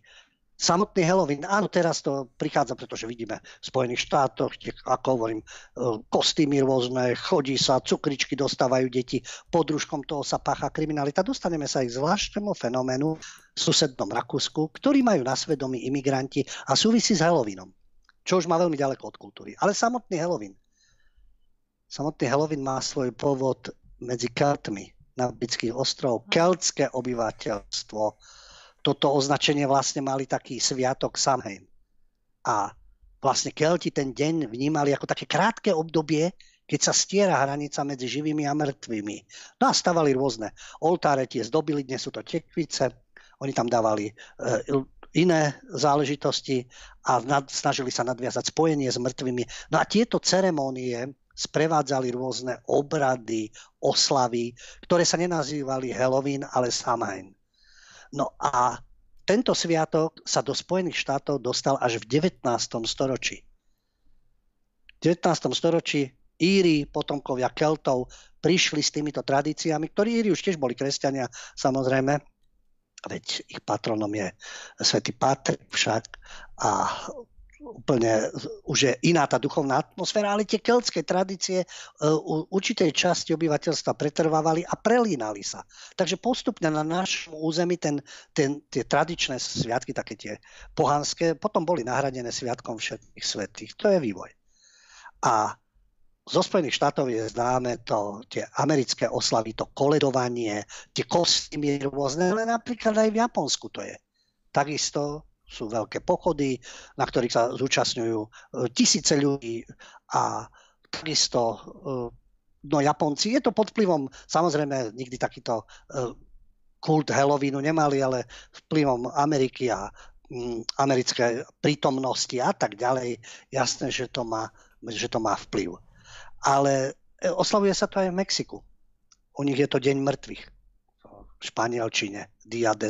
Samotný Halloween, áno, teraz to prichádza, pretože vidíme v Spojených štátoch, ako hovorím, kostýmy rôzne, chodí sa, cukričky dostávajú deti, pod rúškom toho sa pácha kriminalita. Dostaneme sa aj k zvláštnemu fenoménu v susednom Rakúsku, ktorý majú na svedomí imigranti a súvisí s Halloweenom, čo už má veľmi ďaleko od kultúry. Ale samotný Halloween, samotný Halloween má svoj pôvod medzi Keltmi na britských ostrovoch, keltské obyvateľstvo. Toto označenie vlastne mali taký sviatok Samhain. A vlastne Kelti ten deň vnímali ako také krátke obdobie, keď sa stiera hranica medzi živými a mŕtvými. No a stavali rôzne oltáre, tie zdobili, dnes sú to tekvice, oni tam dávali e, iné záležitosti a nad, snažili sa nadviazať spojenie s mŕtvými. No a tieto ceremónie sprevádzali rôzne obrady, oslavy, ktoré sa nenazývali Halloween, ale Samhain. No a tento sviatok sa do Spojených štátov dostal až v devätnástom storočí. V devätnástom storočí Íri, potomkovia Keltov, prišli s týmito tradíciami, ktorí Íri už tiež boli kresťania, samozrejme, veď ich patronom je svätý Patrik však a úplne už je iná tá duchovná atmosféra, ale tie keltské tradície u určitej časti obyvateľstva pretrvávali a prelínali sa. Takže postupne na našom území ten, ten, tie tradičné sviatky, také tie pohanské, potom boli nahradené sviatkom všetkých svätých. To je vývoj. A Zo Spojených štátov je známe to, tie americké oslavy, to koledovanie, tie kostýmy rôzne, ale napríklad aj v Japonsku to je. Takisto sú veľké pochody, na ktorých sa zúčastňujú tisíce ľudí a takisto, no Japonci, je to pod vplyvom, samozrejme nikdy takýto kult Halloweenu nemali, ale vplyvom Ameriky a americké prítomnosti a tak ďalej, jasné, že to má, že to má vplyv. Ale oslavuje sa to aj v Mexiku. U nich je to Deň mŕtvych. V španielčine Dia de,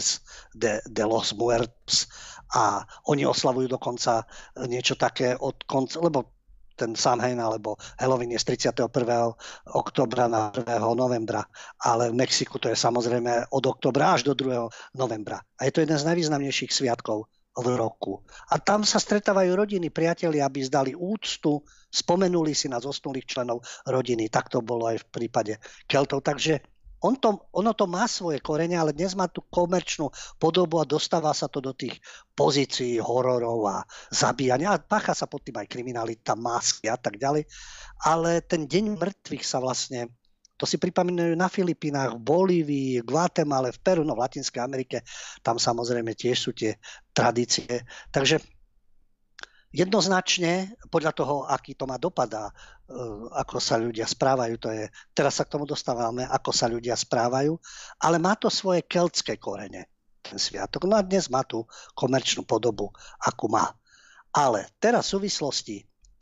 de los Muertos. A oni oslavujú dokonca niečo také od konca, lebo ten Samhain alebo Halloween je z tridsiateho prvého októbra na prvého novembra. Ale v Mexiku to je samozrejme od októbra až do druhého novembra. A je to jeden z najvýznamnejších sviatkov v roku. A tam sa stretávajú rodiny, priatelia, aby zdali úctu, spomenuli si na zosnulých členov rodiny. Tak to bolo aj v prípade Keltov. Takže on to, ono to má svoje korene, ale dnes má tú komerčnú podobu a dostáva sa to do tých pozícií hororov a zabíjania. A pácha sa pod tým aj kriminalita, masky a tak ďalej. Ale ten Deň mŕtvych sa vlastne, to si pripomínajú na Filipínach, v Bolívii, Guatemale, v Peru, no v Latinskej Amerike. Tam samozrejme tiež sú tie tradície. Takže jednoznačne, podľa toho, aký to má dopadá, ako sa ľudia správajú, to je, teraz sa k tomu dostávame, ako sa ľudia správajú, ale má to svoje keltské korene, ten sviatok. No a dnes má tú komerčnú podobu, akú má. Ale teraz v súvislosti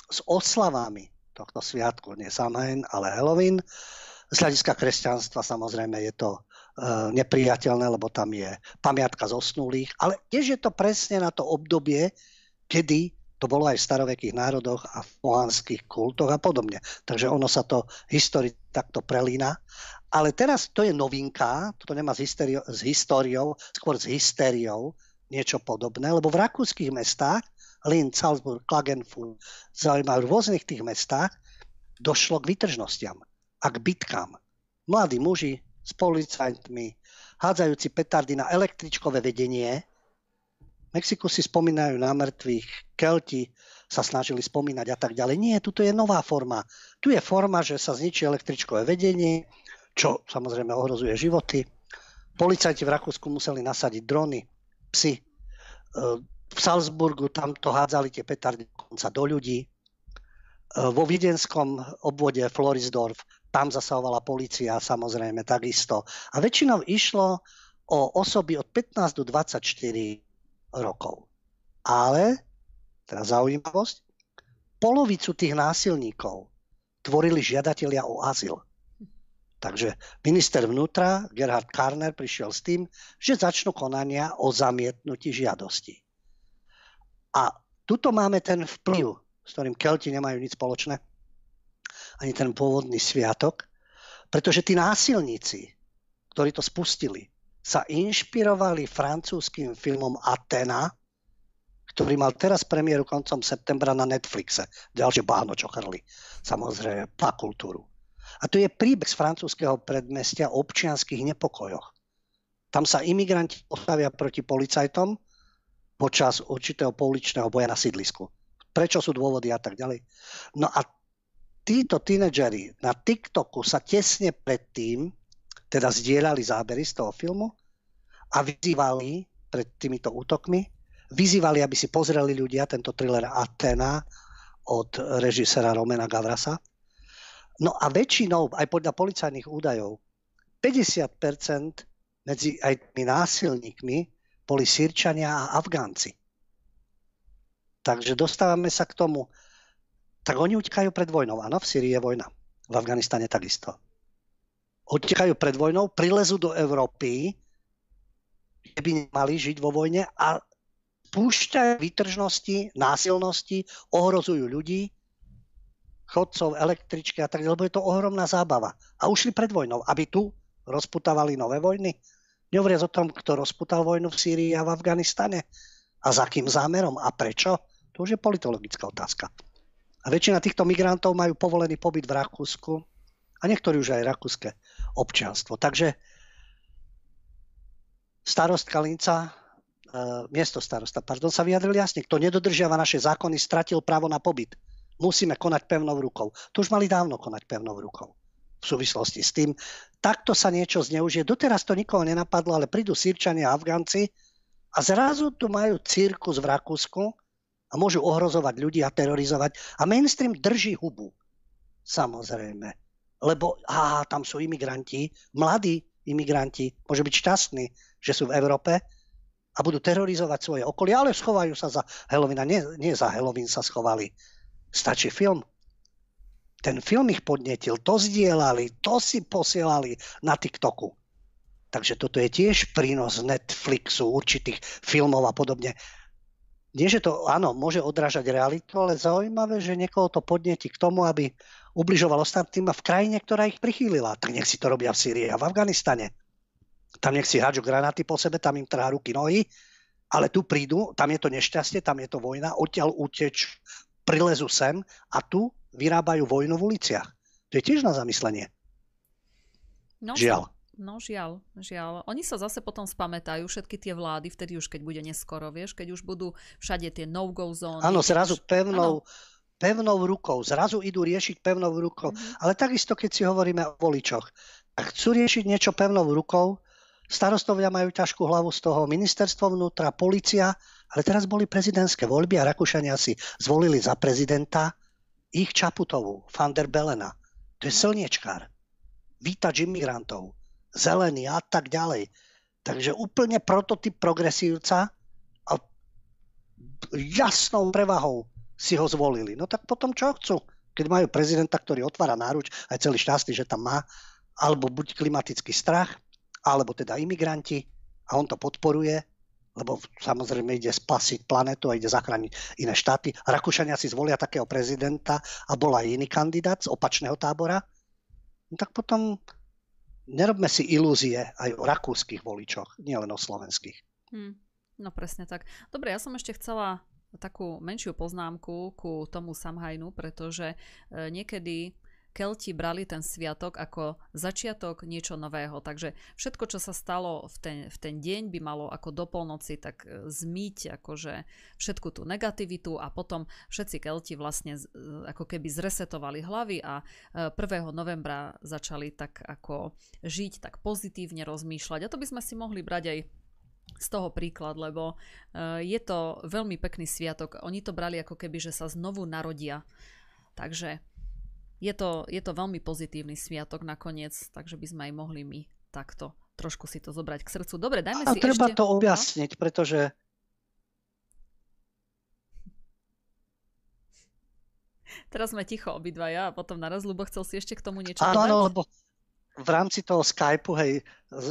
s oslavami tohto sviatku, nie Samhain, ale Halloween, z hľadiska kresťanstva samozrejme je to e, nepriateľné, lebo tam je pamiatka zosnulých, ale tiež je to presne na to obdobie, kedy to bolo aj v starovekých národoch a v pohanských kultoch a podobne. Takže ono sa to historicky takto prelína. Ale teraz to je novinka, to nemá s, hysteri- s históriou, skôr s hystériou niečo podobné, lebo v rakúskych mestách, Linz, Salzburg, Klagenfurt, zaujímavé, v rôznych tých mestách došlo k výtržnostiam a k bitkám. Mladí muži s policajtmi, hádzajúci petardy na električkové vedenie. V Mexiku si spomínajú na mŕtvych, Kelti sa snažili spomínať a tak ďalej. Nie, tuto je nová forma. Tu je forma, že sa zničí električkové vedenie, čo samozrejme ohrozuje životy. Policajti v Rakúsku museli nasadiť drony, psi. V Salzburgu tamto hádzali tie petardy dokonca do ľudí. Vo viedenskom obvode Florisdorf, tam zasahovala polícia samozrejme takisto. A väčšinou išlo o osoby od pätnásť do dvadsaťštyri rokov. Ale, teraz zaujímavosť, polovicu tých násilníkov tvorili žiadatelia o azyl. Takže minister vnútra Gerhard Karner prišiel s tým, že začnú konania o zamietnutí žiadosti. A tuto máme ten vplyv, s ktorým Kelti nemajú nič spoločné, ani ten pôvodný sviatok, pretože tí násilníci, ktorí to spustili, sa inšpirovali francúzským filmom Athena, ktorý mal teraz premiéru koncom septembra na Netflixe. Ďalšie bahno, čo chrli, samozrejme, na kultúru. A to je príbeh z francúzskeho predmestia o občianskych nepokojoch. Tam sa imigranti postavia proti policajtom počas určitého pouličného boja na sídlisku. Prečo sú dôvody a tak ďalej. No a títo tínedžeri na TikToku sa tesne predtým teda zdieľali zábery z toho filmu a vyzývali pred týmito útokmi, vyzývali, aby si pozreli ľudia tento thriller Athena od režisera Romana Gavrasa. No a väčšinou, aj podľa policajných údajov, päťdesiat percent medzi aj tými násilníkmi boli Sýrčania a Afgánci. Takže dostávame sa k tomu, tak oni utekajú pred vojnou. Áno, v Sýrii je vojna, v Afganistane takisto. Utekajú pred vojnou, prilezú do Európy, kde by nemali žiť vo vojne a púšťajú výtržnosti, násilnosti, ohrozujú ľudí, chodcov, električky a tak, lebo je to ohromná zábava. A ušli pred vojnou, aby tu rozputávali nové vojny. Nehovoriac o tom, kto rozputal vojnu v Sýrii a v Afganistane a za akým zámerom a prečo. To už je politologická otázka. A väčšina týchto migrantov majú povolený pobyt v Rakúsku a niektorí už aj rakúske občianstvo. Takže starostka Linca, e, miesto starosta, pardon, sa vyjadril jasne, kto nedodržiava naše zákony, stratil právo na pobyt. musíme konať pevnou rukou. To už mali dávno konať pevnou rukou v súvislosti s tým. Takto sa niečo zneužije. Doteraz to nikoho nenapadlo, ale prídu Sýrčania a Afgánci a zrazu tu majú cirkus v Rakúsku a môžu ohrozovať ľudí a terorizovať. A mainstream drží hubu, samozrejme. Lebo á, tam sú imigranti, mladí imigranti, môže byť šťastní, že sú v Európe a budú terorizovať svoje okolie, ale schovajú sa za Halloween. Nie, nie za Halloween sa schovali. Stačí film. Ten film ich podnetil, to zdieľali, to si posielali na TikToku. Takže toto je tiež prínos Netflixu, určitých filmov a podobne. Nie, že to, áno, môže odrážať realitu, ale zaujímavé, že niekoho to podnetí k tomu, aby ubližoval ostatným a v krajine, ktorá ich prichýlila. Tak nech si to robia v Sýrii a v Afganistane. Tam nech si hádžu granáty po sebe, tam im trhá ruky, nohy, ale tu prídu, tam je to nešťastie, tam je to vojna, odtiaľ uteč, prilezu sem a tu vyrábajú vojnu v uliciach. To je tiež na zamyslenie. No, žiaľ. No žiaľ, žiaľ. Oni sa zase potom spamätajú, všetky tie vlády, vtedy už keď bude neskoro, vieš, keď už budú všade tie no-go zóny. Áno, zrazu pevnou, pevnou rukou, zrazu idú riešiť pevnou rukou. Mm-hmm. Ale takisto, keď si hovoríme o voličoch. Ak chcú riešiť niečo pevnou rukou, starostovia majú ťažkú hlavu z toho, ministerstvo vnútra, polícia, ale teraz boli prezidentské voľby a Rakúšania si zvolili za prezidenta ich Čaputovú, van der Belena. To je slniečkár. Vítač imigrantov. Zelený a tak ďalej. Takže úplne prototyp progresívca a jasnou prevahou si ho zvolili. No tak potom čo chcú? Keď majú prezidenta, ktorý otvára náruč, aj celý šťastný, že tam má, alebo buď klimatický strach, alebo teda imigranti a on to podporuje, lebo samozrejme ide spasiť planetu a ide zachrániť iné štáty. Rakúšania si zvolia takého prezidenta a bol aj iný kandidát z opačného tábora. No tak potom nerobme si ilúzie aj o rakúskych voličoch, nielen o slovenských. Hmm, no presne tak. Dobre, ja som ešte chcela takú menšiu poznámku ku tomu Samhainu, pretože niekedy Kelti brali ten sviatok ako začiatok niečo nového. Takže všetko, čo sa stalo v ten, v ten deň, by malo ako do polnoci tak zmyť akože všetku tú negativitu a potom všetci Kelti vlastne ako keby zresetovali hlavy a prvého novembra začali tak ako žiť, tak pozitívne rozmýšľať. A to by sme si mohli brať aj z toho príklad, lebo je to veľmi pekný sviatok. Oni to brali ako keby, že sa znovu narodia. Takže Je to, je to veľmi pozitívny sviatok nakoniec, takže by sme aj mohli my takto trošku si to zobrať k srdcu. Dobre, dajme si ešte... A treba to objasniť, pretože... Teraz sme ticho obidvaja a potom naraz Ľubo chcel si ešte k tomu niečo dodať. Áno, lebo v rámci toho Skypeu, hej,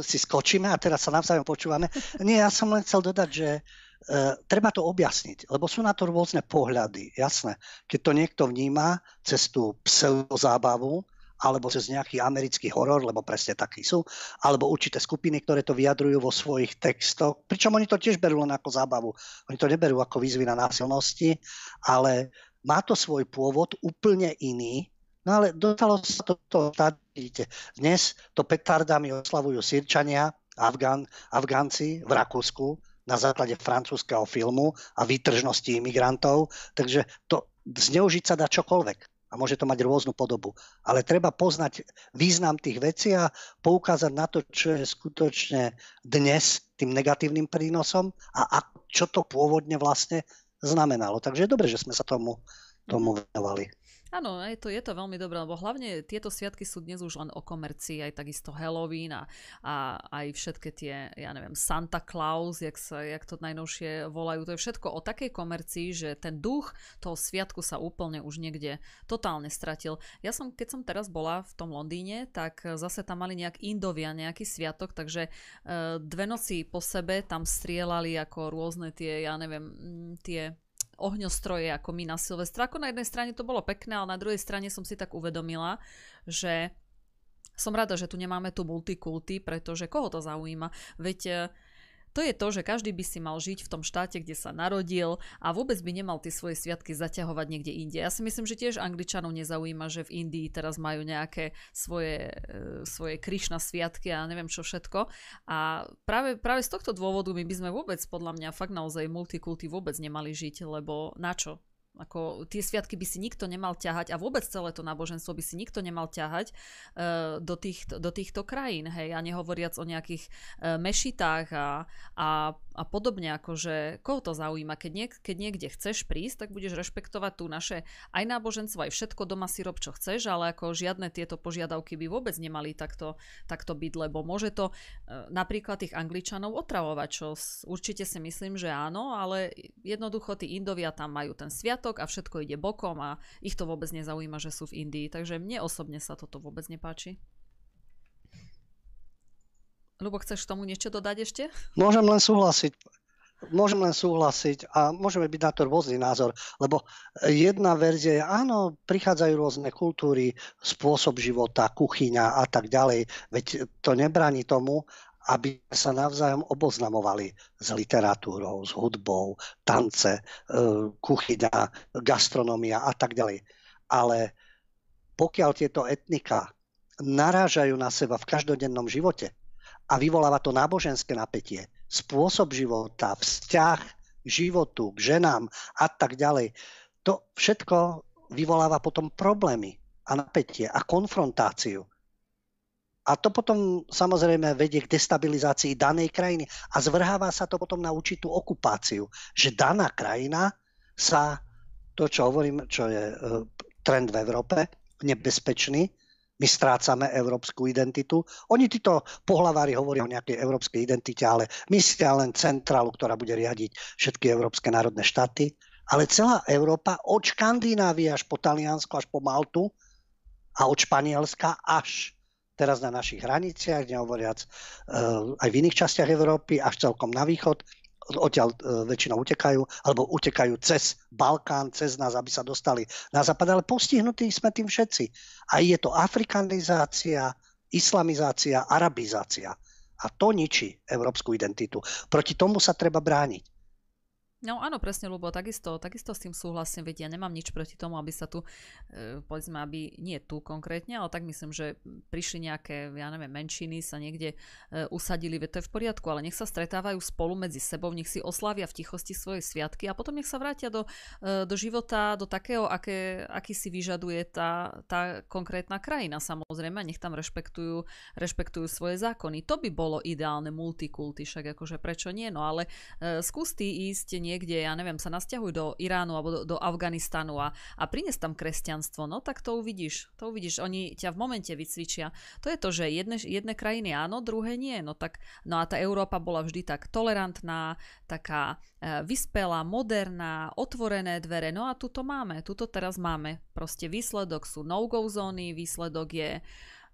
si skočíme a teraz sa navzájom počúvame. Nie, ja som len chcel dodať, že Uh, treba to objasniť, lebo sú na to rôzne pohľady, jasné. Keď to niekto vníma cez tú pseudozábavu, alebo cez nejaký americký horor, lebo presne taký sú, alebo určité skupiny, ktoré to vyjadrujú vo svojich textoch, pričom oni to tiež berú len ako zábavu. Oni to neberú ako výzvy na násilnosti, ale má to svoj pôvod úplne iný. No ale dostalo sa to, to vidíte, dnes to petardami oslavujú Sýrčania, Afgán, Afgánci v Rakúsku, na základe francúzskeho filmu a výtržnosti imigrantov. Takže to zneužiť sa dá čokoľvek a môže to mať rôznu podobu. Ale treba poznať význam tých vecí a poukázať na to, čo je skutočne dnes tým negatívnym prínosom a, a čo to pôvodne vlastne znamenalo. Takže je dobré, že sme sa tomu, tomu venovali. Áno, je to, je to veľmi dobré, lebo hlavne tieto sviatky sú dnes už len o komercii, aj takisto Halloween a, a aj všetky tie, ja neviem, Santa Claus, jak, sa, jak to najnovšie volajú, to je všetko o takej komercii, že ten duch toho sviatku sa úplne už niekde totálne stratil. Ja som, keď som teraz bola v tom Londýne, tak zase tam mali nejak Indovia, nejaký sviatok, takže e, dve noci po sebe tam strieľali ako rôzne tie, ja neviem, tie... ohňostroje ako my na Silvestra. Ako na jednej strane to bolo pekné, ale na druhej strane som si tak uvedomila, že som rada, že tu nemáme tú multikulty, pretože koho to zaujíma? Veď to je to, že každý by si mal žiť v tom štáte, kde sa narodil a vôbec by nemal tie svoje sviatky zaťahovať niekde inde. Ja si myslím, že tiež Angličanov nezaujíma, že v Indii teraz majú nejaké svoje, svoje Krišna sviatky a neviem čo všetko. A práve, práve z tohto dôvodu my by sme vôbec podľa mňa fakt naozaj multikulty vôbec nemali žiť, lebo na čo? Ako tie sviatky by si nikto nemal ťahať a vôbec celé to náboženstvo by si nikto nemal ťahať uh, do, tých, do týchto krajín, hej, a nehovoriac o nejakých uh, mešitách a, a, a podobne, akože koho to zaujíma, keď, niek- keď niekde chceš prísť, tak budeš rešpektovať tu naše aj náboženstvo, aj všetko, doma si rob, čo chceš, ale ako žiadne tieto požiadavky by vôbec nemali takto, takto byť, lebo môže to uh, napríklad tých Angličanov otravovať, čo s, určite si myslím, že áno, ale jednoducho tí Indovia tam majú ten sviatok a všetko ide bokom a ich to vôbec nezaujíma, že sú v Indii. Takže mne osobne sa toto vôbec nepáči. Ľubo, chceš k tomu niečo dodať ešte? Môžem len súhlasiť. Môžem len súhlasiť a môžeme byť na to rôzny názor, lebo jedna verzia je, áno, prichádzajú rôzne kultúry, spôsob života, kuchyňa a tak ďalej. Veď to nebráni tomu, aby sa navzájom oboznamovali s literatúrou, s hudbou, tance, kuchyňa, gastronomia a tak ďalej. Ale pokiaľ tieto etnika narážajú na seba v každodennom živote a vyvoláva to náboženské napätie, spôsob života, vzťah k životu, k ženám a tak ďalej, to všetko vyvoláva potom problémy a napätie a konfrontáciu. A to potom samozrejme vedie k destabilizácii danej krajiny a zvrháva sa to potom na určitú okupáciu, že daná krajina sa, to čo hovorím, čo je trend v Európe, nebezpečný, my strácame európsku identitu. Oni títo pohlavári hovoria o nejakej európskej identite, ale myslia len centrálu, ktorá bude riadiť všetky európske národné štáty. Ale celá Európa od Škandinávie až po Taliansko, až po Maltu a od Španielska až teraz na našich hraniciach, nehovoriac uh, aj v iných častiach Európy, až celkom na východ, odtiaľ uh, väčšinou utekajú, alebo utekajú cez Balkán, cez nás, aby sa dostali na západ, ale postihnutí sme tým všetci. A je to afrikanizácia, islamizácia, arabizácia. A to ničí európsku identitu. Proti tomu sa treba brániť. No áno, presne, Ľubo, takisto, takisto s tým súhlasím, veď ja nemám nič proti tomu, aby sa tu, e, povedzme, aby nie tu konkrétne, ale tak myslím, že prišli nejaké, ja neviem, menšiny, sa niekde e, usadili, veď to je v poriadku, ale nech sa stretávajú spolu medzi sebou, nech si oslavia v tichosti svoje sviatky a potom nech sa vrátia do, e, do života, do takého, aké, aký si vyžaduje tá, tá konkrétna krajina, samozrejme, nech tam rešpektujú, rešpektujú svoje zákony. To by bolo ideálne multikulty, však akože prečo nie, no ale e, skús ty ísť niekde, ja neviem, sa nasťahuj do Iránu alebo do, do Afganistanu a, a prinies tam kresťanstvo, no tak to uvidíš. To uvidíš, oni ťa v momente vycvičia. To je to, že jedne, jedne krajiny áno, druhé nie. No, tak, no a tá Európa bola vždy tak tolerantná, taká e, vyspelá, moderná, otvorené dvere. No a tu to máme, tu to teraz máme. Proste výsledok sú no-go zóny, výsledok je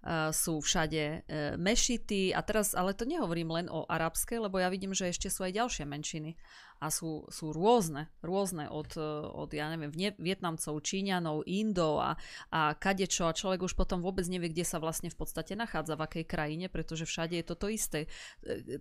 Uh, sú všade uh, mešity a teraz, ale to nehovorím len o arabskej, lebo ja vidím, že ešte sú aj ďalšie menšiny a sú, sú rôzne, rôzne od, od ja neviem, Vietnamcov, Číňanov, Indov a, a kadečo a človek už potom vôbec nevie, kde sa vlastne v podstate nachádza, v akej krajine, pretože všade je toto isté.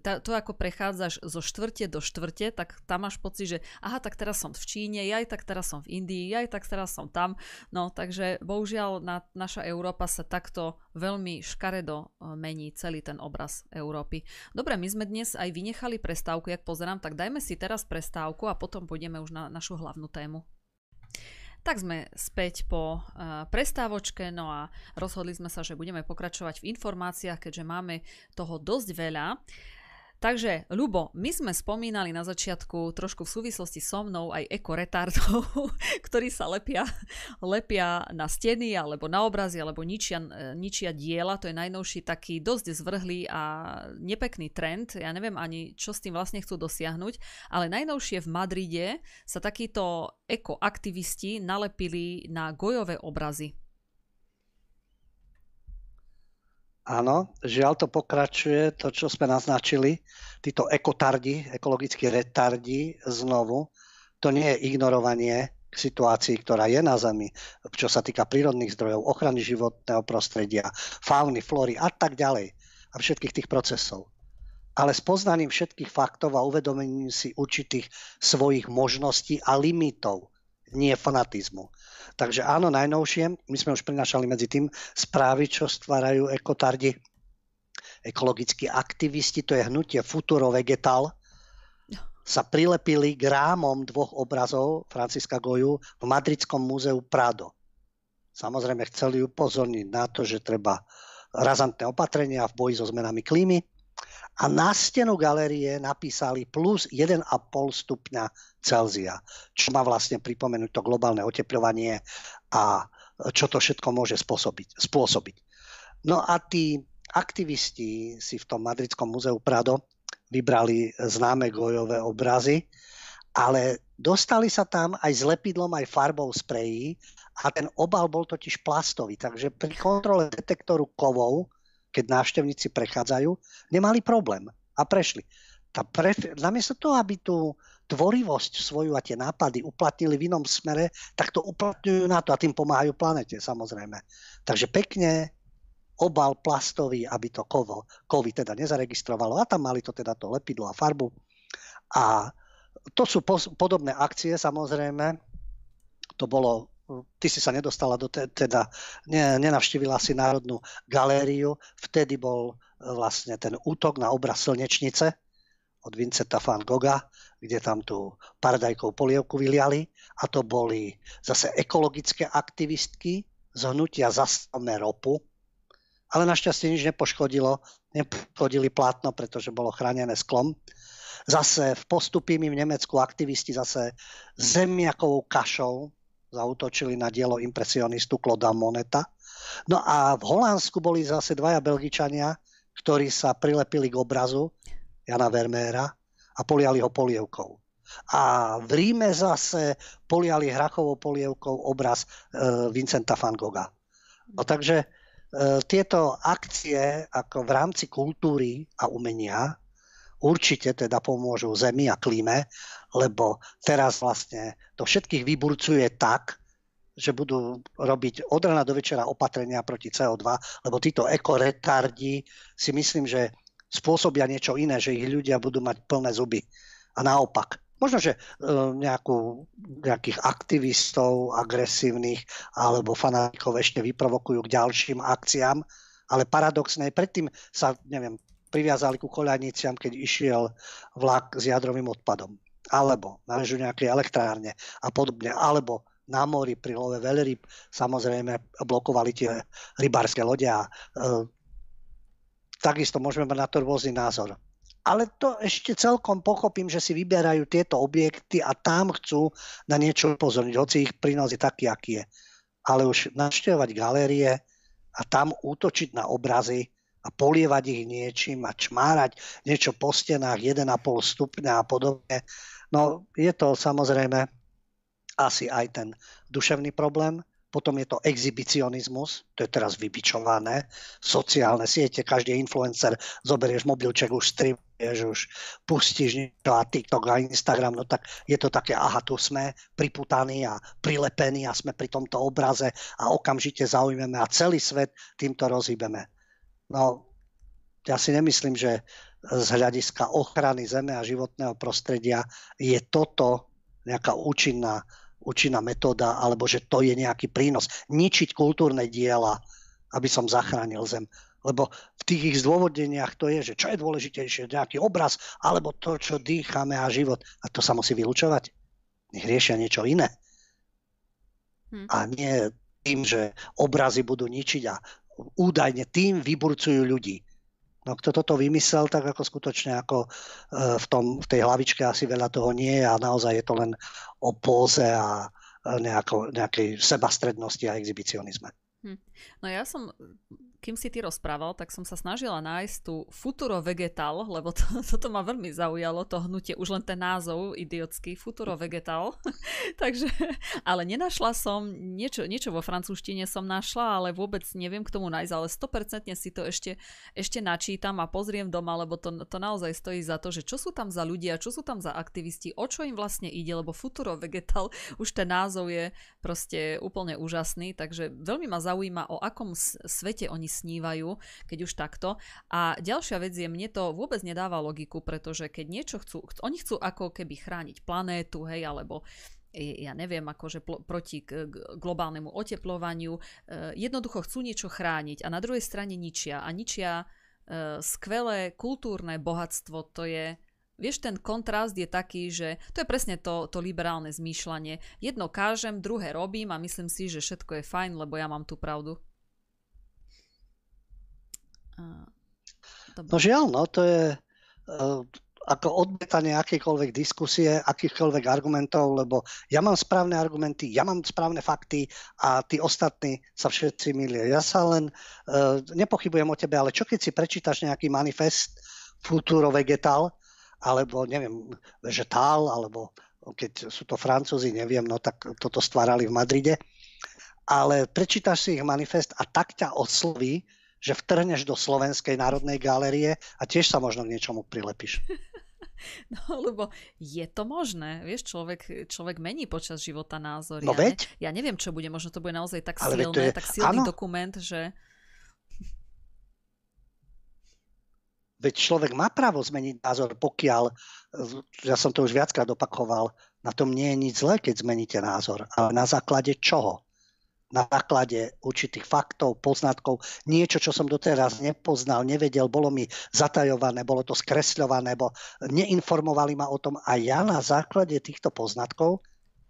Ta, to ako prechádzaš zo štvrte do štvrte, tak tam máš pocit, že aha, tak teraz som v Číne, ja aj tak teraz som v Indii, ja aj tak teraz som tam, no takže bohužiaľ na, naša Európa sa takto veľmi veľmi škaredo mení celý ten obraz Európy. Dobre, my sme dnes aj vynechali prestávku, jak pozerám, tak dajme si teraz prestávku a potom pôjdeme už na našu hlavnú tému. Tak sme späť po uh, prestávočke, no a rozhodli sme sa, že budeme pokračovať v informáciách, keďže máme toho dosť veľa. Takže, Ľubo, my sme spomínali na začiatku trošku v súvislosti so mnou aj ekoretardov, ktorí sa lepia, lepia na steny alebo na obrazy, alebo ničia, ničia diela. To je najnovší taký dosť zvrhlý a nepekný trend. Ja neviem ani, čo s tým vlastne chcú dosiahnuť, ale najnovšie v Madride sa takíto ekoaktivisti nalepili na Goyové obrazy. Áno, žiaľ to pokračuje, to, čo sme naznačili, títo ekotardi, ekologickí retardi znovu, to nie je ignorovanie k situácii, ktorá je na Zemi, čo sa týka prírodných zdrojov, ochrany životného prostredia, fauny, flóry a tak ďalej a všetkých tých procesov. Ale s poznaním všetkých faktov a uvedomením si určitých svojich možností a limitov, nie fanatizmu. Takže áno, najnovšie, my sme už prinášali medzi tým správy, čo stvárajú ekotardi, ekologickí aktivisti, to je hnutie Futuro Vegetal, sa prilepili k rámom dvoch obrazov Francisca Goju v madridskom múzeu Prado. Samozrejme chceli upozorniť na to, že treba razantné opatrenia v boji so zmenami klímy. A na stenu galérie napísali plus jeden a pol stupňa Celzia, čo má vlastne pripomenúť to globálne otepľovanie a čo to všetko môže spôsobiť. spôsobiť. No a tí aktivisti si v tom madridskom múzeu Prado vybrali známe Goyové obrazy, ale dostali sa tam aj s lepidlom, aj farbou sprejí a ten obal bol totiž plastový, takže pri kontrole detektoru kovov, keď návštevníci prechádzajú, nemali problém a prešli. Tá pref- namiesto toho, aby tú tvorivosť svoju a tie nápady uplatnili v inom smere, tak to uplatňujú na to a tým pomáhajú planete, samozrejme. Takže pekne obal plastový, aby to kovo, kovy teda nezaregistrovalo a tam mali to teda to lepidlo a farbu. A to sú pos- podobné akcie, samozrejme. To bolo, ty si sa nedostala do, te- teda ne- nenavštívila si Národnú galériu, vtedy bol vlastne ten útok na obraz Slnečnice od Vincenta van Gogha, kde tam tú paradajkovú polievku vyliali a to boli zase ekologické aktivistky z hnutia Zastavme ropu, ale našťastie nič nepoškodilo, nepoškodili plátno, pretože bolo chránené sklom. Zase v Postupí v Nemecku aktivisti zase zemiakovou kašou zaútočili na dielo impresionistu Clauda Moneta. No a v Holandsku boli zase dvaja Belgičania, ktorí sa prilepili k obrazu Jana Vermeera a poliali ho polievkou. A v Ríme zase poliali hrachovou polievkou obraz e, Vincenta van Gogha. No takže tieto akcie ako v rámci kultúry a umenia určite teda pomôžu Zemi a klíme, lebo teraz vlastne to všetkých vyburcuje tak, že budú robiť od rana do večera opatrenia proti cé ó dva, lebo títo ekoretardi si myslím, že spôsobia niečo iné, že ich ľudia budú mať plné zuby. A naopak. Možno, že nejakú, nejakých aktivistov agresívnych alebo fanatikov ešte vyprovokujú k ďalším akciám, ale paradoxne, predtým sa, neviem, priviazali ku koľajniciam, keď išiel vlak s jadrovým odpadom, alebo narežú nejaké elektrárne a podobne, alebo na mori pri love veľryb, samozrejme blokovali tie rybárske lode a e, takisto môžeme mať na to rôzny názor. Ale to ešte celkom pochopím, že si vyberajú tieto objekty a tam chcú na niečo upozorniť, hoci ich prínos je taký, aký je. Ale už navštevovať galérie a tam útočiť na obrazy a polievať ich niečím a čmárať niečo po stenách jeden a pol stupňa a podobne, no je to samozrejme asi aj ten duševný problém. Potom je to exhibicionizmus, to je teraz vybičované, sociálne siete, každý influencer, zoberieš mobilček, už streamuješ, už pustíš niečo a TikTok a Instagram, no tak je to také, aha, tu sme priputaní a prilepení a sme pri tomto obraze a okamžite zaujmeme a celý svet týmto rozhýbeme. No, ja si nemyslím, že z hľadiska ochrany zeme a životného prostredia je toto nejaká účinná účinná metóda, alebo že to je nejaký prínos. Ničiť kultúrne diela, aby som zachránil zem. Lebo v tých ich zdôvodneniach to je, že čo je dôležitejšie, nejaký obraz, alebo to, čo dýchame a život. A to sa musí vylučovať. Nech riešia niečo iné. Hm. A nie tým, že obrazy budú ničiť a údajne tým vyburcujú ľudí. No kto toto vymyslel, tak ako skutočne ako v, tom, v tej hlavičke asi veľa toho nie je a naozaj je to len o póze a nejako, nejakej sebastrednosti a exhibicionizme. Hm. No ja som, kým si ty rozprával, tak som sa snažila nájsť tú Futuro Vegetal, lebo to, toto ma veľmi zaujalo, to hnutie, už len ten názov idiotský, Futuro Vegetal. Takže, ale nenašla som, niečo, niečo vo francúzštine som našla, ale vôbec neviem k tomu nájsť, ale sto percent si to ešte, ešte načítam a pozriem doma, lebo to, to naozaj stojí za to, že čo sú tam za ľudia, čo sú tam za aktivisti, o čo im vlastne ide, lebo Futuro Vegetal, už ten názov je proste úplne úžasný, takže veľmi ma zaujíma, o akom svete oni snívajú, keď už takto. A ďalšia vec je, mne to vôbec nedáva logiku, pretože keď niečo chcú, oni chcú ako keby chrániť planétu, hej, alebo ja neviem, akože pl- proti k- globálnemu oteplovaniu. E, jednoducho chcú niečo chrániť a na druhej strane ničia. A ničia e, skvelé kultúrne bohatstvo, to je Vieš, ten kontrast je taký, že to je presne to, to liberálne zmýšľanie. Jedno kážem, druhé robím a myslím si, že všetko je fajn, lebo ja mám tú pravdu. Dobre. No žiaľ, no to je uh, ako odmietanie akýkoľvek diskusie, akýchkoľvek argumentov, lebo ja mám správne argumenty, ja mám správne fakty a tí ostatní sa všetci milia. Ja sa len uh, nepochybujem o tebe, ale čo keď si prečítaš nejaký manifest Futuro Vegetal, alebo neviem, vegetál, alebo keď sú to Francúzi, neviem, no tak toto stvárali v Madride. Ale prečítaš si ich manifest a tak ťa osloví, že vtrhneš do Slovenskej národnej galérie a tiež sa možno k niečomu prilepíš. No, lebo je to možné. Vieš, človek, človek mení počas života názory. No ja, veď. Ne, ja neviem, čo bude. Možno to bude naozaj tak ale silné, je, tak silný áno. dokument, že... Veď človek má právo zmeniť názor, pokiaľ, ja som to už viackrát opakoval, na tom nie je nič zlé, keď zmeníte názor. Ale na základe čoho? Na základe určitých faktov, poznatkov, niečo, čo som doteraz nepoznal, nevedel, bolo mi zatajované, bolo to skresľované, bo neinformovali ma o tom. A ja na základe týchto poznatkov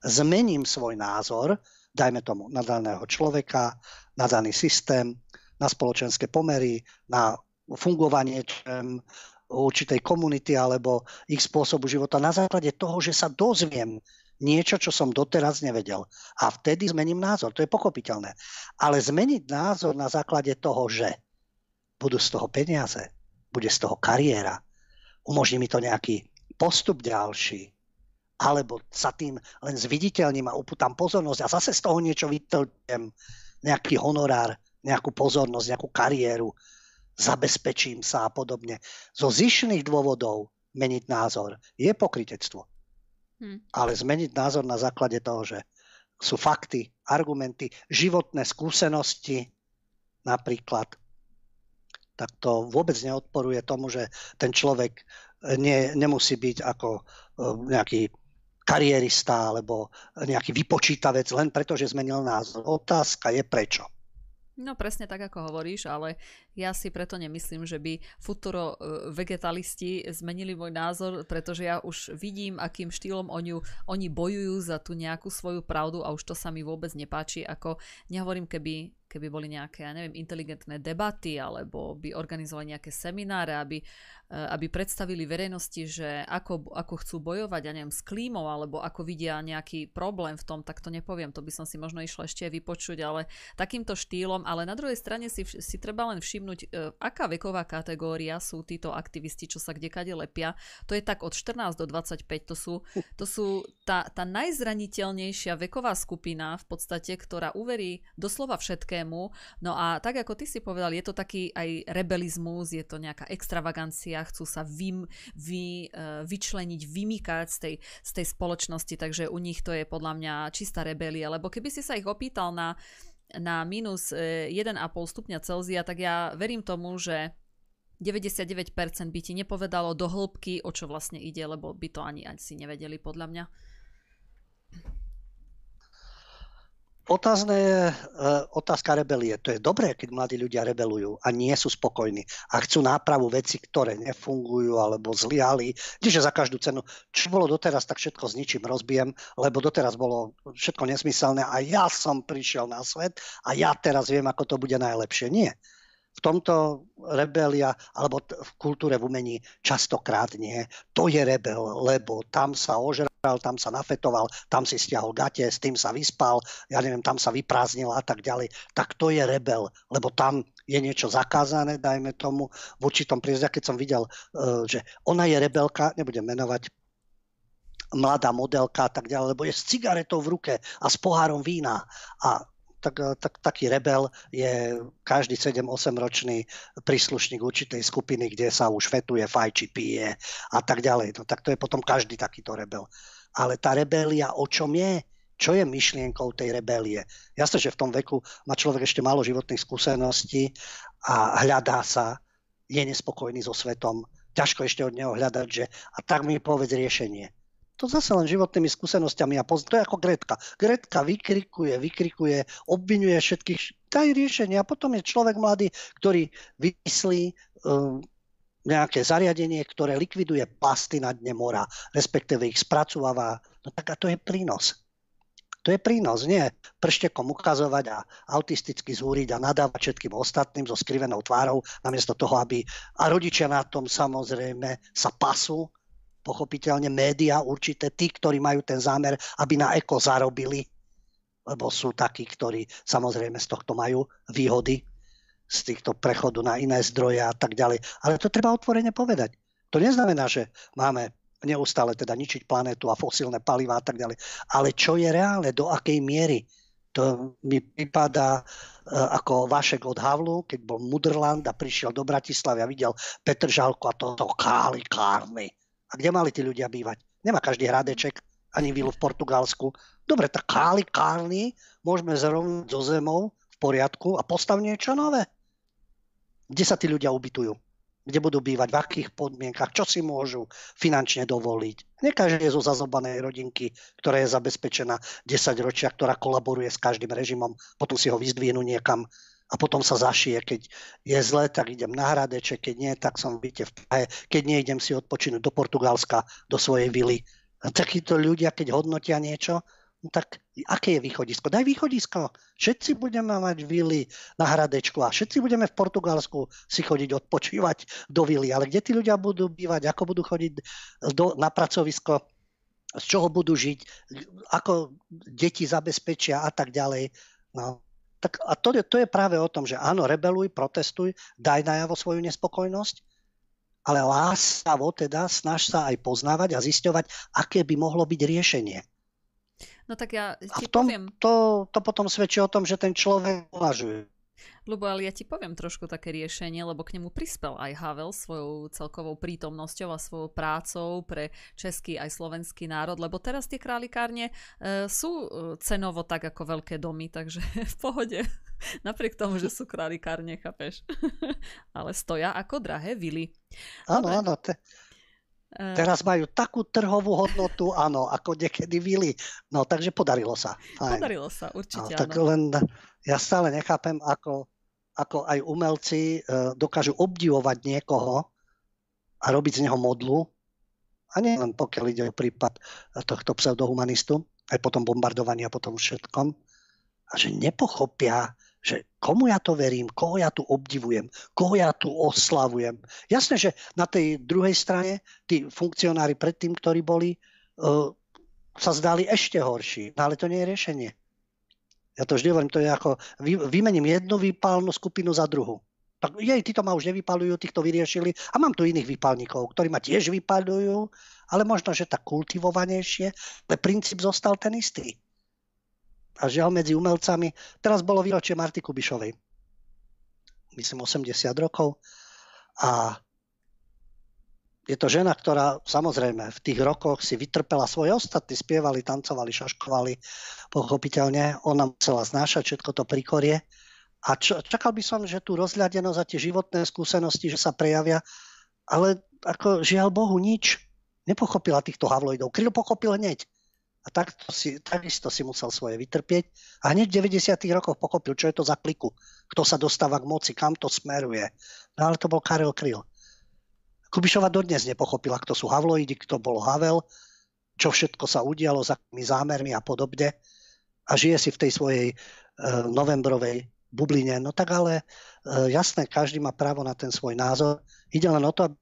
zmením svoj názor, dajme tomu, na daného človeka, na daný systém, na spoločenské pomery, na fungovanie um, určitej komunity alebo ich spôsobu života na základe toho, že sa dozviem niečo, čo som doteraz nevedel. A vtedy zmením názor. To je pochopiteľné. Ale zmeniť názor na základe toho, že budú z toho peniaze, bude z toho kariéra, umožní mi to nejaký postup ďalší, alebo sa tým len zviditeľním a upútam pozornosť a zase z toho niečo vytlčiem, nejaký honorár, nejakú pozornosť, nejakú kariéru, zabezpečím sa a podobne. Zo zištných dôvodov meniť názor je pokrytectvo. Hm. Ale zmeniť názor na základe toho, že sú fakty, argumenty, životné skúsenosti napríklad, tak to vôbec neodporuje tomu, že ten človek nie, nemusí byť ako nejaký kariérista alebo nejaký vypočítavec len preto, že zmenil názor. Otázka je prečo. No presne tak, ako hovoríš, ale ja si preto nemyslím, že by futuro vegetalisti zmenili môj názor, pretože ja už vidím, akým štýlom oni, oni bojujú za tú nejakú svoju pravdu a už to sa mi vôbec nepáči. Ako nehovorím, keby, keby boli nejaké, ja neviem, inteligentné debaty alebo by organizovali nejaké semináre, aby, aby predstavili verejnosti, že ako, ako chcú bojovať, ja neviem, s klímou alebo ako vidia nejaký problém v tom, tak to nepoviem. To by som si možno išla ešte vypočuť, ale takýmto štýlom. Ale na druhej strane si, si treba len všimnúť, aká veková kategória sú títo aktivisti, čo sa kdekade lepia. To je tak od štrnásť do dvadsaťpäť. To sú, to sú tá, tá najzraniteľnejšia veková skupina v podstate, ktorá uverí doslova všetkému. No a tak, ako ty si povedal, je to taký aj rebelizmus, je to nejaká extravagancia, chcú sa vym, vy, vyčleniť, vymýkať z tej, z tej spoločnosti, takže u nich to je podľa mňa čistá rebelia. Lebo keby si sa ich opýtal na na minus jeden a pol stupňa Celzia, tak ja verím tomu, že deväťdesiatdeväť percent by ti nepovedalo do hĺbky, o čo vlastne ide, lebo by to ani si nevedeli, podľa mňa. Otázne je, otázka rebelie. To je dobré, keď mladí ľudia rebelujú a nie sú spokojní a chcú nápravu veci, ktoré nefungujú alebo zlyhali. Čiže za každú cenu, čo bolo doteraz, tak všetko s ničím rozbijem, lebo doteraz bolo všetko nesmyselné a ja som prišiel na svet a ja teraz viem, ako to bude najlepšie. Nie. V tomto rebelia, alebo v kultúre, v umení častokrát nie. To je rebel, lebo tam sa ožral, tam sa nafetoval, tam si stiahol gate, s tým sa vyspal, ja neviem, tam sa vyprázdnil a tak ďalej. Tak to je rebel, lebo tam je niečo zakázané, dajme tomu, v určitom prízde. Keď som videl, že ona je rebelka, nebudem menovať, mladá modelka a tak ďalej, lebo je s cigaretou v ruke a s pohárom vína a Tak, tak, taký rebel je každý sedem osem ročný príslušník určitej skupiny, kde sa už fetuje, fajči, pije a tak ďalej. No, tak to je potom každý takýto rebel. Ale tá rebelia o čom je? Čo je myšlienkou tej rebelie? Jasne, že v tom veku má človek ešte málo životných skúseností a hľadá sa, je nespokojný so svetom. Ťažko ešte od neho hľadať, že a tak mi povedz riešenie. To zase len životnými skúsenostiami a pozná, to je ako Gretka. Gretka vykrikuje, vykrikuje, obvinuje všetkých, daj riešenie a potom je človek mladý, ktorý vyslí um, nejaké zariadenie, ktoré likviduje plasty na dne mora, respektíve ich spracováva. No tak a to je prínos. To je prínos, nie prštekom ukazovať a autisticky zúriť a nadávať všetkým ostatným so skrivenou tvárou, namiesto toho, aby... A rodičia na tom samozrejme sa pasú, pochopiteľne médiá určité, tí, ktorí majú ten zámer, aby na eko zarobili, lebo sú takí, ktorí samozrejme z tohto majú výhody, z týchto prechodu na iné zdroje a tak ďalej. Ale to treba otvorene povedať. To neznamená, že máme... neustále teda ničiť planetu a fosílne palivá a tak ďalej. Ale čo je reálne, do akej miery? To mi pripadá e, ako Vašek od Havlu, keď bol Mudrland a prišiel do Bratislavy a videl Petržalku a toto kálikárny. A kde mali tí ľudia bývať? Nemá každý hradeček, ani vilu v Portugalsku. Dobre, tak kálikárny môžeme zrovnať so zemou v poriadku a postav niečo nové. Kde sa tí ľudia ubytujú? Kde budú bývať, v akých podmienkach, čo si môžu finančne dovoliť. Nekaždý je zo zazobanej rodinky, ktorá je zabezpečená desaťročia, ktorá kolaboruje s každým režimom, potom si ho vyzdvienú niekam a potom sa zašije. Keď je zle, tak idem na Hradeček, keď nie, tak som v byte v Prahe, keď nie, idem si odpočinúť do Portugalska, do svojej vily. A takíto ľudia, keď hodnotia niečo, no tak aké je východisko? Daj východisko. Všetci budeme mať vily na Hradečku a všetci budeme v Portugalsku si chodiť odpočívať do vily. Ale kde tí ľudia budú bývať? Ako budú chodiť do, na pracovisko? Z čoho budú žiť? Ako deti zabezpečia a tak ďalej. No. Tak, a to, to je práve o tom, že áno, rebeluj, protestuj, daj najavo svoju nespokojnosť, ale lásavo teda snaž sa aj poznávať a zisťovať, aké by mohlo byť riešenie. No tak ja ti tom, poviem... To, to potom svedčí o tom, že ten človek uvažuje. Ľubo, ale ja ti poviem trošku také riešenie, lebo k nemu prispel aj Havel svojou celkovou prítomnosťou a svojou prácou pre český aj slovenský národ, lebo teraz tie králikárne e, sú cenovo tak ako veľké domy, takže v pohode. Napriek tomu, že sú králikárne, chápeš. Ale stoja ako drahé vily. Áno, áno, to... Teraz majú takú trhovú hodnotu, áno, ako niekedy vily. No, takže podarilo sa. Aj. Podarilo sa, určite no, áno. Tak len ja stále nechápem, ako, ako aj umelci e, dokážu obdivovať niekoho a robiť z neho modlu. A nie len pokiaľ ide o prípad tohto pseudohumanistu, aj potom bombardovania, potom všetkom. A že nepochopia, že komu ja to verím, koho ja tu obdivujem, koho ja tu oslavujem. Jasné, že na tej druhej strane tí funkcionári predtým, ktorí boli, uh, sa zdali ešte horší. No ale to nie je riešenie. Ja to vždy hovorím, to je ako vy, vymením jednu výpálnu skupinu za druhú. Tak jej, títo ma už nevypalujú, týchto vyriešili. A mám tu iných výpalníkov, ktorí ma tiež vypalujú, ale možno, že tak kultivovanejšie, ale princíp zostal ten istý. A žiaľ medzi umelcami, teraz bolo výročie Marty Kubišovej, myslím osemdesiat rokov, a je to žena, ktorá samozrejme v tých rokoch si vytrpela svoje, ostatní spievali, tancovali, šaškovali, pochopiteľne, ona musela znášať všetko to príkorie a čakal by som, že tu rozhľadenosť za tie životné skúsenosti, že sa prejavia, ale ako žiaľ Bohu nič, nepochopila týchto havloidov, Krýl pochopil hneď. A takto si, takisto si musel svoje vytrpieť. A hneď v deväťdesiatych rokoch pochopil, čo je to za kliku. Kto sa dostáva k moci, kam to smeruje. No ale to bol Karel Krýl. Kubišova dodnes nepochopila, kto sú havloidi, kto bol Havel, čo všetko sa udialo, za akými zámermi a podobne. A žije si v tej svojej e, novembrovej bubline. No tak ale e, jasné, každý má právo na ten svoj názor. Ide len o to, aby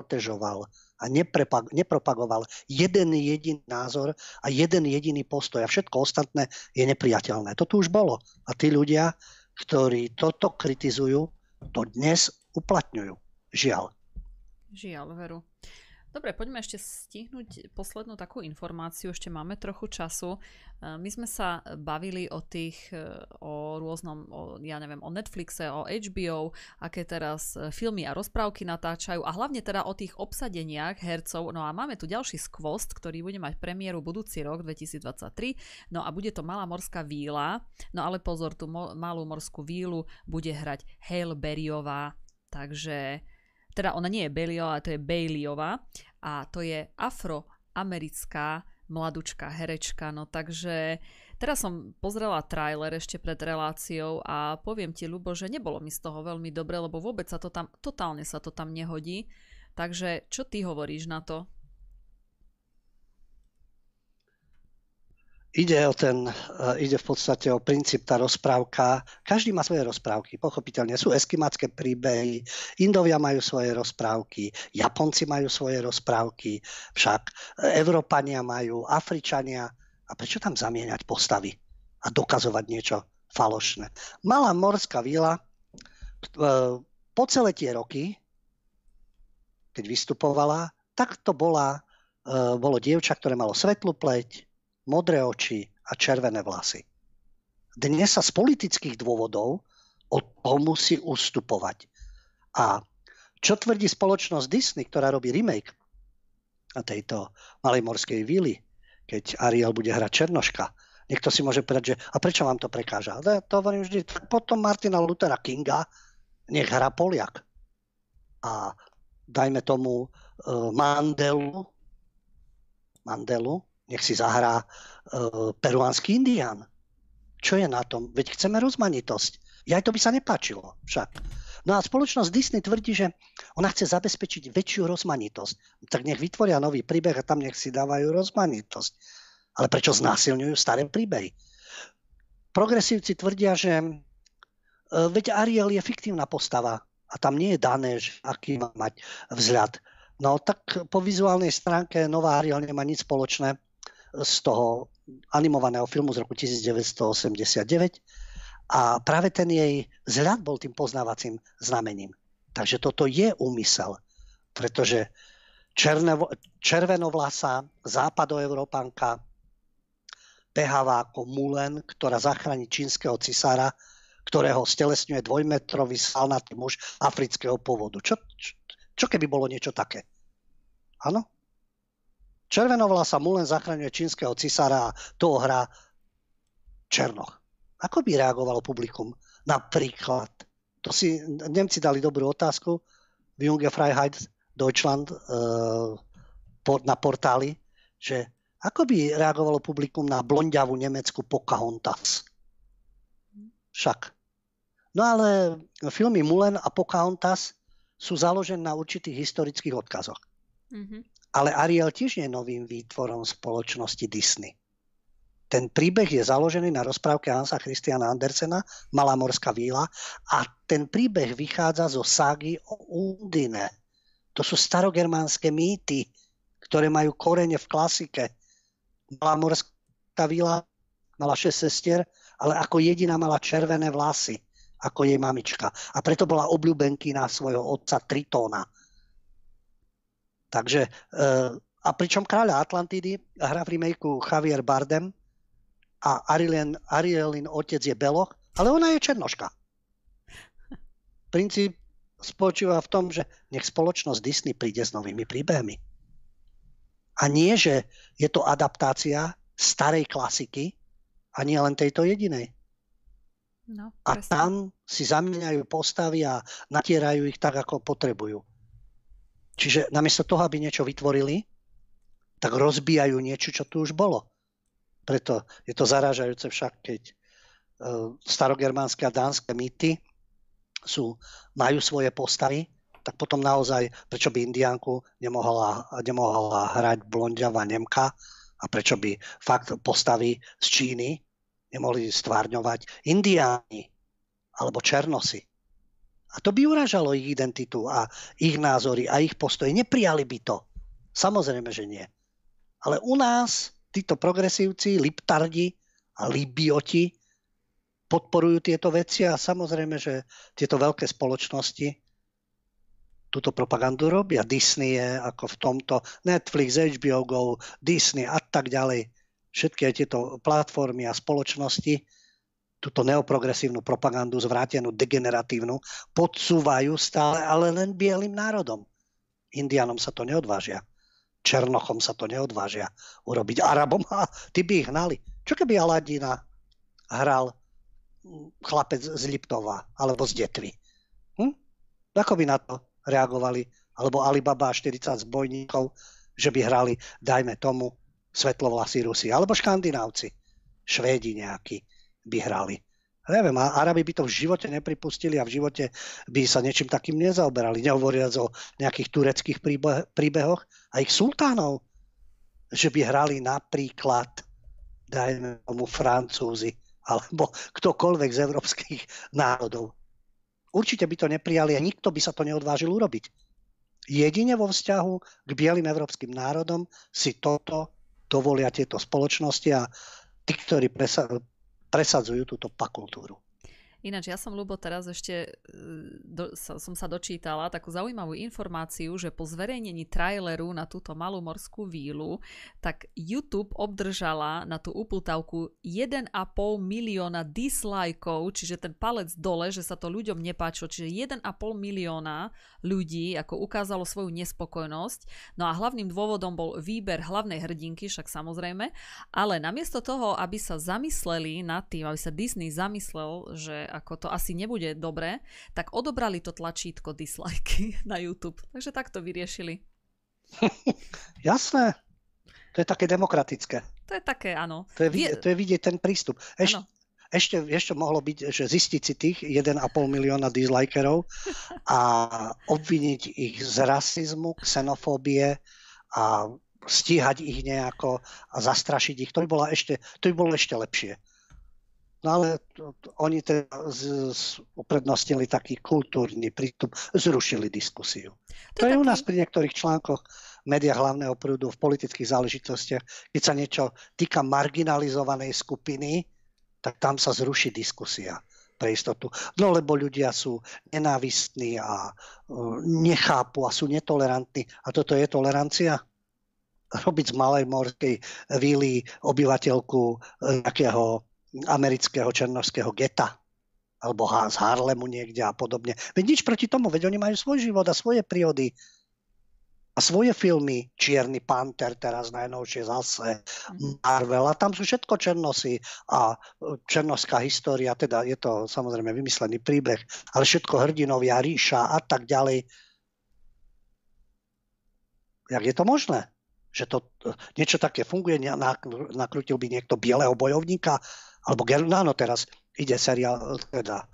protežoval a nepropagoval jeden jediný názor a jeden jediný postoj a všetko ostatné je nepriateľné. To tu už bolo. A tí ľudia, ktorí toto kritizujú, to dnes uplatňujú. Žiaľ. Žiaľ, veru. Dobre, poďme ešte stihnúť poslednú takú informáciu, ešte máme trochu času. My sme sa bavili o tých, o rôznom, o, ja neviem, o Netflixe, o há bé ó, aké teraz filmy a rozprávky natáčajú a hlavne teda o tých obsadeniach hercov. No a máme tu ďalší skvost, ktorý bude mať premiéru budúci rok dvetisícdvadsaťtri, no a bude to Malá morská víla, no ale pozor, tú mo- Malú morskú vílu bude hrať Halle Berryová, takže... Teda ona nie je Baileyová, to je Baileyová a to je afroamerická mladučka herečka. No takže Teraz som pozrela trailer ešte pred reláciou a poviem ti, Ľubo, že nebolo mi z toho veľmi dobre, lebo vôbec sa to tam, totálne sa to tam nehodí. Takže čo ty hovoríš na to? Ide o ten, ide v podstate o princíp, tá rozprávka. Každý má svoje rozprávky, pochopiteľne. Sú eskimacké príbehy, Indovia majú svoje rozprávky, Japonci majú svoje rozprávky, však Európania majú, Afričania. A prečo tam zamieňať postavy a dokazovať niečo falošné? Malá morská vila po celé tie roky, keď vystupovala, tak to bola, bolo dievča, ktoré malo svetlú pleť, modré oči a červené vlasy. Dnes sa z politických dôvodov od toho musí ustupovať. A čo tvrdí spoločnosť Disney, ktorá robí remake na tejto malej morskej vily, keď Ariel bude hrať Černoška? Niekto si môže povedať, že a prečo vám to prekáža? Ja to hovorím vždy, potom Martina Luthera Kinga nech hrá Poliak. A dajme tomu Mandelu, Mandelu, nech si zahrá e, peruánsky indián. Čo je na tom? Veď chceme rozmanitosť. Aj to by sa nepáčilo však. No a spoločnosť Disney tvrdí, že ona chce zabezpečiť väčšiu rozmanitosť. Tak nech vytvoria nový príbeh a tam nech si dávajú rozmanitosť. Ale prečo znásilňujú staré príbehy? Progresívci tvrdia, že e, veď Ariel je fiktívna postava a tam nie je dané, aký má mať vzhľad. No tak po vizuálnej stránke nová Ariel nemá nič spoločné z toho animovaného filmu z roku devätnásť osemdesiatdeväť a práve ten jej vzhľad bol tým poznávacím znamením. Takže toto je úmysel, pretože černevo, červenovlasá západoeurópanka behavá ako Mulan, ktorá zachráni čínskeho cisára, ktorého stelesňuje dvojmetrový salnatý muž afrického pôvodu. Čo, čo, čo keby bolo niečo také? Áno? Červenovlasá Mulan zachraňuje čínskeho cisára a toho hrá Černoch. Ako by reagovalo publikum? Napríklad, to si Nemci dali dobrú otázku v Junge Freiheit Deutschland e, pod, na portáli, že ako by reagovalo publikum na blondiavú nemeckú Pocahontas? Však. No ale filmy Mulan a Pocahontas sú založené na určitých historických odkazoch. Mm-hmm. Ale Ariel tiež je novým výtvorom spoločnosti Disney. Ten príbeh je založený na rozprávke Hansa Christiana Andersena Malá morská víla a ten príbeh vychádza zo ságy o Undine. To sú starogermánske mýty, ktoré majú korene v klasike. Malá morská víla mala šesť sestier, ale ako jediná mala červené vlasy, ako jej mamička. A preto bola obľúbenkina svojho otca Tritóna. Takže, a pričom kráľa Atlantidy hrá v remakeu Javier Bardem a Arielin, Arielin otec je beloch, ale ona je černoška. Princíp spočíva v tom, že nech spoločnosť Disney príde s novými príbehmi. A nie, že je to adaptácia starej klasiky a nie len tejto jedinej. No, a tam si zamieňajú postavy a natierajú ich tak, ako potrebujú. Čiže namiesto toho, aby niečo vytvorili, tak rozbijajú niečo, čo tu už bolo. Preto je to zarážajúce však, keď starogermánske a dánske mýty sú, majú svoje postavy, tak potom naozaj, prečo by indiánku nemohla, nemohla hrať blondiava Nemka a prečo by fakt postavy z Číny nemohli stvárňovať indiáni alebo černosi. A to by urážalo ich identitu a ich názory a ich postoje. Neprijali by to. Samozrejme, že nie. Ale u nás títo progresívci, liptardi a libioti podporujú tieto veci a samozrejme, že tieto veľké spoločnosti túto propagandu robia. Disney je ako v tomto Netflix, há bé ó Go, Disney a tak ďalej. Všetky tieto platformy a spoločnosti túto neoprogresívnu propagandu, zvrátenú, degeneratívnu, podsúvajú stále, ale len bielým národom. Indianom sa to neodvážia. Černochom sa to neodvážia urobiť. Arabom, a ty by ich hnali. Čo keby Aladina hral chlapec z Liptova alebo z Detvy? Hm? Ako by na to reagovali? Alebo Alibaba a štyridsať zbojníkov, že by hrali, dajme tomu, svetlovlasí Rusi alebo Škandinávci. Švédi nejakí by hrali. Neviem, a Arabi by to v živote nepripustili a v živote by sa niečím takým nezaoberali. Nehovoriac o nejakých tureckých príbe- príbehoch a ich sultánov, že by hrali napríklad, dajme tomu, Francúzi alebo ktokoľvek z európskych národov. Určite by to neprijali a nikto by sa to neodvážil urobiť. Jedine vo vzťahu k bielým európskym národom si toto dovolia tieto spoločnosti a tí, ktorí presadzujú, presadzujú túto pakultúru. Ináč, ja som, Ľubo, teraz ešte do, som sa dočítala takú zaujímavú informáciu, že po zverejnení traileru na túto malú morskú vílu, tak YouTube obdržala na tú upútavku jeden a pol milióna dislajkov, čiže ten palec dole, že sa to ľuďom nepáčilo. Čiže jeden a pol milióna ľudí ako ukázalo svoju nespokojnosť. No a hlavným dôvodom bol výber hlavnej hrdinky, však samozrejme, ale namiesto toho, aby sa zamysleli nad tým, aby sa Disney zamyslel, že ako to asi nebude dobre, tak odobrali to tlačítko dislajky na YouTube. Takže tak to vyriešili. Jasné. To je také demokratické. To je také, áno. To je, vidie, to je vidieť ten prístup. Eš, ešte, ešte mohlo byť, že zistiť si tých jeden a pol milióna dislajkerov a obviniť ich z rasizmu, xenofóbie a stíhať ich nejako a zastrašiť ich. To by bolo ešte, to by bolo ešte lepšie. No ale to, to, oni teda z, z, uprednostnili taký kultúrny prístup, zrušili diskusiu. To, to je taký... u nás pri niektorých článkoch média hlavného prúdu v politických záležitostiach, keď sa niečo týka marginalizovanej skupiny, tak tam sa zruší diskusia pre istotu. No lebo ľudia sú nenávistní a uh, nechápu a sú netolerantní. A toto je tolerancia? Robiť z malej morskej víly obyvateľku takého amerického černovského geta alebo z Harlemu niekde a podobne. Veď nič proti tomu, veď oni majú svoj život a svoje prírody a svoje filmy. Čierny panter teraz najnovšie zase, Marvel, a tam sú všetko černosy a černovská história, teda je to samozrejme vymyslený príbeh, ale všetko hrdinovia, ríša a tak ďalej. Jak je to možné? Že to niečo také funguje, nakrútil by niekto bieleho bojovníka. Alebo áno, teraz ide seriál, teda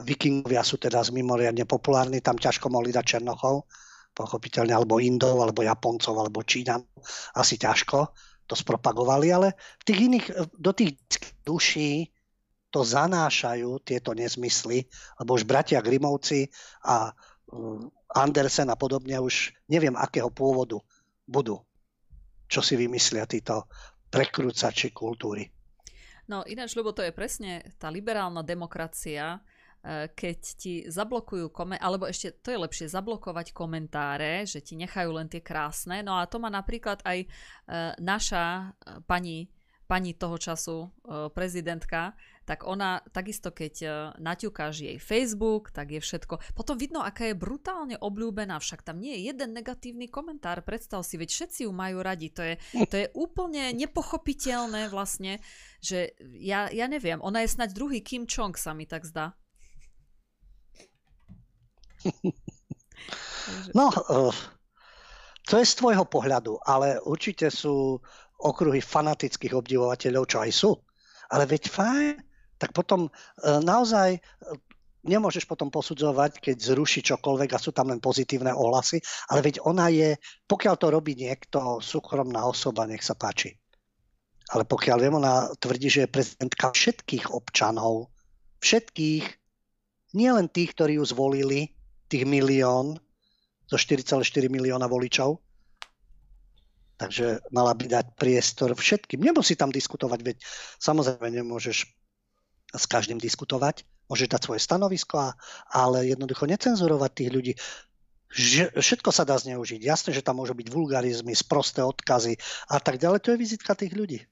Vikingovia sú teda mimoriadne populárni, tam ťažko mohli dať černochov, pochopiteľne, alebo Indov, alebo Japoncov, alebo Číňanov, asi ťažko to spropagovali, ale tých iných, do tých duší to zanášajú tieto nezmysly, lebo už bratia Grimovci a Andersen a podobne už neviem akého pôvodu budú, čo si vymyslia títo prekrúcači kultúry. No ináč, lebo to je presne tá liberálna demokracia, keď ti zablokujú, komen- alebo ešte to je lepšie, zablokovať komentáre, že ti nechajú len tie krásne. No a to má napríklad aj naša pani, pani toho času, prezidentka, tak ona takisto, keď naťukáš jej Facebook, tak je všetko. Potom vidno, aká je brutálne obľúbená, však tam nie je jeden negatívny komentár, predstav si, veď všetci ju majú radi, to je, to je úplne nepochopiteľné vlastne, že ja, ja neviem, ona je snáď druhý Kim Jong, sa mi tak zdá. No, to je z tvojho pohľadu, ale určite sú okruhy fanatických obdivovateľov, čo aj sú. Ale veď fajn, tak potom naozaj nemôžeš potom posudzovať, keď zruší čokoľvek a sú tam len pozitívne ohlasy, ale veď ona je, pokiaľ to robí niekto, súkromná osoba, nech sa páči. Ale pokiaľ viem, ona tvrdí, že je prezidentka všetkých občanov, všetkých, nie len tých, ktorí ju zvolili, tých milión, zo štyri celé štyri milióna voličov, takže mala by dať priestor všetkým. Nemusí tam diskutovať, veď samozrejme nemôžeš s každým diskutovať. Môžeš dať svoje stanovisko, ale jednoducho necenzurovať tých ľudí. Všetko sa dá zneužiť. Jasné, že tam môžu byť vulgarizmy, sprosté odkazy a tak ďalej. To je vizitka tých ľudí.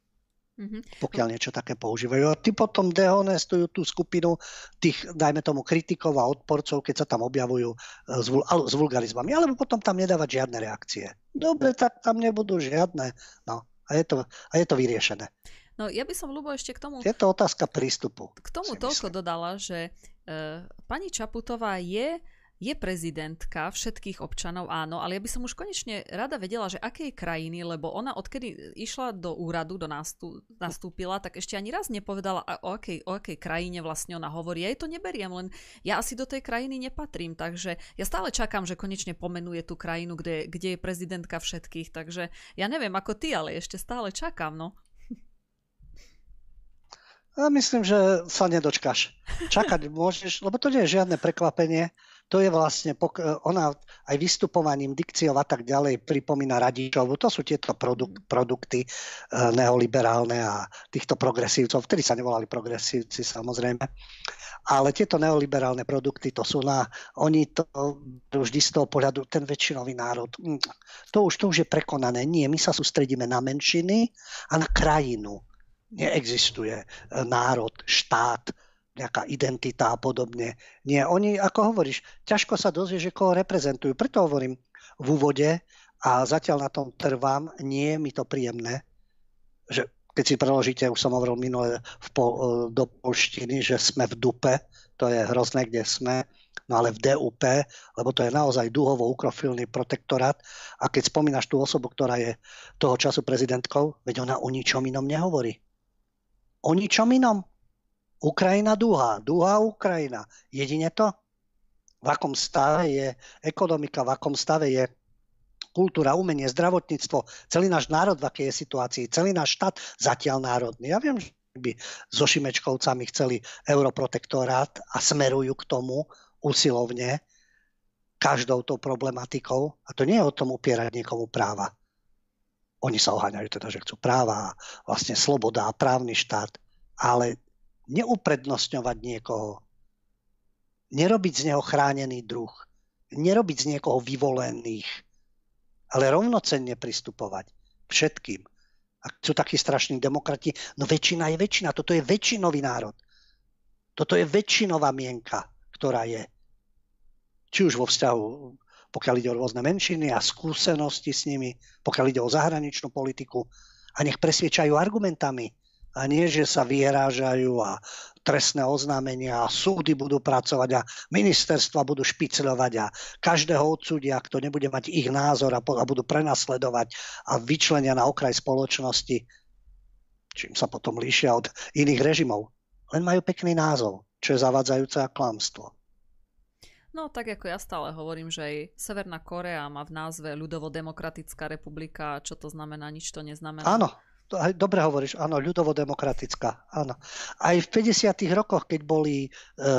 Mm-hmm. Pokiaľ niečo také používajú. A tí potom dehonestujú tú skupinu tých, dajme tomu, kritikov a odporcov, keď sa tam objavujú s, vul- s vulgarizmami. Alebo potom tam nedávať žiadne reakcie. Dobre, tak tam nebudú žiadne. No a je to, a je to vyriešené. No ja by som, Ľubo, ešte k tomu... Je to otázka prístupu. K tomu toľko myslím. Dodala, že e, pani Čaputová je je prezidentka všetkých občanov, áno, ale ja by som už konečne rada vedela, že akej krajiny, lebo ona odkedy išla do úradu, do nástup, nastúpila, tak ešte ani raz nepovedala, o akej, o akej krajine vlastne ona hovorí. Ja jej to neberiem, len ja asi do tej krajiny nepatrím, takže ja stále čakám, že konečne pomenuje tú krajinu, kde, kde je prezidentka všetkých, takže ja neviem ako ty, ale ešte stále čakám, no. Ja myslím, že sa nedočkáš. Čakať môžeš, lebo to nie je žiadne prekvapenie. To je vlastne, ona aj vystupovaním, dikciou a tak ďalej pripomína Radičovu. To sú tieto produk- produkty neoliberálne a týchto progresívcov, ktorí sa nevolali progresívci samozrejme. Ale tieto neoliberálne produkty, to sú na, oni to vždy z toho pohľadu, ten väčšinový národ, to už, to už je prekonané. Nie, my sa sústredíme na menšiny a na krajinu. Neexistuje národ, štát, nejaká identita a podobne. Nie, oni, ako hovoríš, ťažko sa dozvieš, že koho reprezentujú. Preto hovorím v úvode a zatiaľ na tom trvám, nie je mi to príjemné, že keď si preložíte, už som hovoril minule v po, do polštiny, že sme v dupe, to je hrozné, kde sme, no ale v D U P, lebo to je naozaj dúhovo-ukrofilný protektorát. A keď spomínaš tú osobu, ktorá je toho času prezidentkou, veď ona o ničom inom nehovorí. O ničom inom. Ukrajina dúha, dúha Ukrajina. Jedine to, v akom stave je ekonomika, v akom stave je kultúra, umenie, zdravotníctvo, celý náš národ v akej je situácii, celý náš štát zatiaľ národný. Ja viem, že by so Šimečkovcami chceli europrotektorát a smerujú k tomu usilovne každou tou problematikou. A to nie je o tom upierať niekomu práva. Oni sa oháňajú teda, že chcú práva, vlastne sloboda a právny štát, ale neuprednostňovať niekoho, nerobiť z neho chránený druh, nerobiť z niekoho vyvolených, ale rovnocenne pristupovať všetkým. Ak sú takí strašní demokrati, no väčšina je väčšina, toto je väčšinový národ. Toto je väčšinová mienka, ktorá je, či už vo vzťahu, pokiaľ ide o rôzne menšiny a skúsenosti s nimi, pokiaľ ide o zahraničnú politiku, a nech presviedčajú argumentami. A nie, že sa vyhrážajú a trestné oznámenia a súdy budú pracovať a ministerstva budú špicľovať a každého odsúdia, kto nebude mať ich názor a, po, a budú prenasledovať a vyčlenia na okraj spoločnosti, čím sa potom líšia od iných režimov. Len majú pekný názov, čo je zavádzajúce a klamstvo. No tak ako ja stále hovorím, že aj Severná Korea má v názve ľudovo-demokratická republika, čo to znamená, nič to neznamená. Áno. Dobre hovoríš, áno, ľudovo-demokratická, áno. Aj v päťdesiatych rokoch, keď boli e,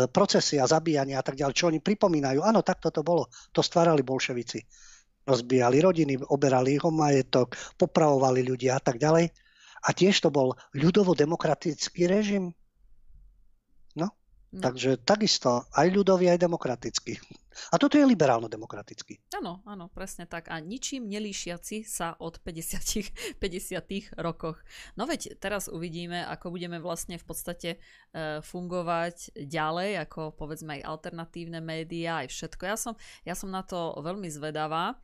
procesy a zabíjania a tak ďalej, čo oni pripomínajú, áno, takto to bolo, to stvárali bolševici. Rozbíjali rodiny, oberali ich o majetok, popravovali ľudia a tak ďalej. A tiež to bol ľudovo-demokratický režim. No, no. Takže takisto, aj ľudový, aj demokratický. A toto je liberálno-demokratický. Áno, áno, presne tak. A ničím nelíšiaci sa od päťdesiatych, päťdesiatych rokoch. No veď teraz uvidíme, ako budeme vlastne v podstate e, fungovať ďalej, ako povedzme aj alternatívne médiá, aj všetko. Ja som, ja som na to veľmi zvedavá,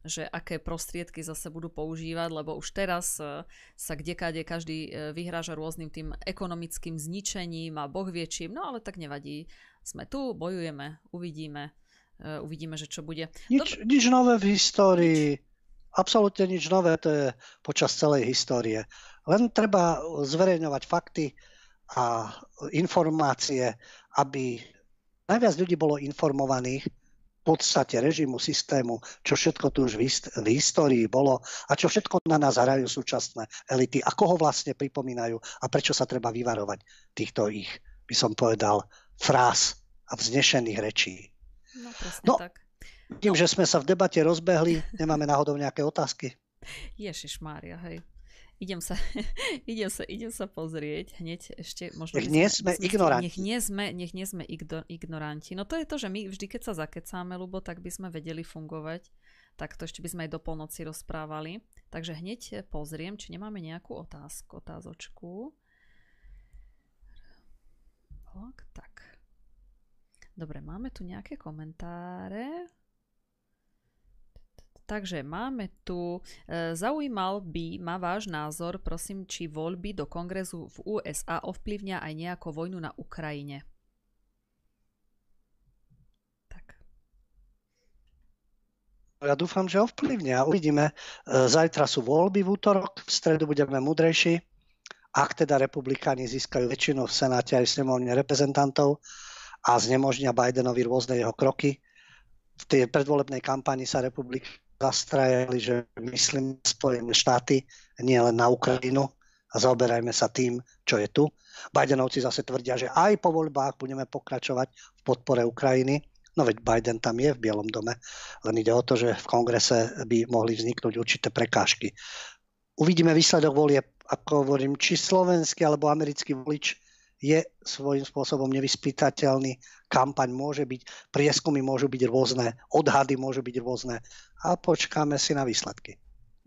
že aké prostriedky zase budú používať, lebo už teraz sa kdekáde každý vyhráža rôznym tým ekonomickým zničením a bohviečím, no ale tak nevadí. Sme tu, bojujeme, uvidíme. Uvidíme, že čo bude. Nič, Dob- nič nové v histórii. Nič. Absolútne nič nové, to je počas celej histórie. Len treba zverejňovať fakty a informácie, aby najviac ľudí bolo informovaných v podstate režimu, systému, čo všetko tu už v, hist- v histórii bolo a čo všetko na nás hrajú súčasné elity a koho vlastne pripomínajú a prečo sa treba vyvarovať týchto ich, by som povedal, fráz a vznešených rečí. No, presne no, tak. Tým, no. Že sme sa v debate rozbehli, nemáme náhodou nejaké otázky? Ježišmária, hej. Idem sa, idem sa, idem sa pozrieť hneď ešte. Možno nech nie sme, sme ignoranti. Nech nie sme, nech nie sme ignoranti. No to je to, že my vždy, keď sa zakecáme, Ľubo, tak by sme vedeli fungovať. Tak to ešte by sme aj do polnoci rozprávali. Takže hneď pozriem, či nemáme nejakú otázku, otázočku. Tak, tak. Dobre, máme tu nejaké komentáre. Takže máme tu, zaujímal by ma váš názor, prosím, či voľby do kongresu v U S A ovplyvňa aj nejako vojnu na Ukrajine. Tak. Ja dúfam, že ovplyvnia. Uvidíme. Zajtra sú voľby v útorok, v stredu budeme múdrejší. Ak teda republikáni získajú väčšinu v Senáte aj v snemovne reprezentantov a znemožnia Bidenovi rôzne jeho kroky, v tej predvolebnej kampani sa republik zastrajali, že myslím Spojené štáty, nie len na Ukrajinu a zaoberajme sa tým, čo je tu. Bidenovci zase tvrdia, že aj po voľbách budeme pokračovať v podpore Ukrajiny. No veď Biden tam je v Bielom dome, len ide o to, že v kongrese by mohli vzniknúť určité prekážky. Uvidíme výsledok volie, ako hovorím, či slovenský alebo americký volič je svojím spôsobom nevyspytateľný. Kampaň môže byť, prieskumy môžu byť rôzne, odhady môžu byť rôzne a počkáme si na výsledky.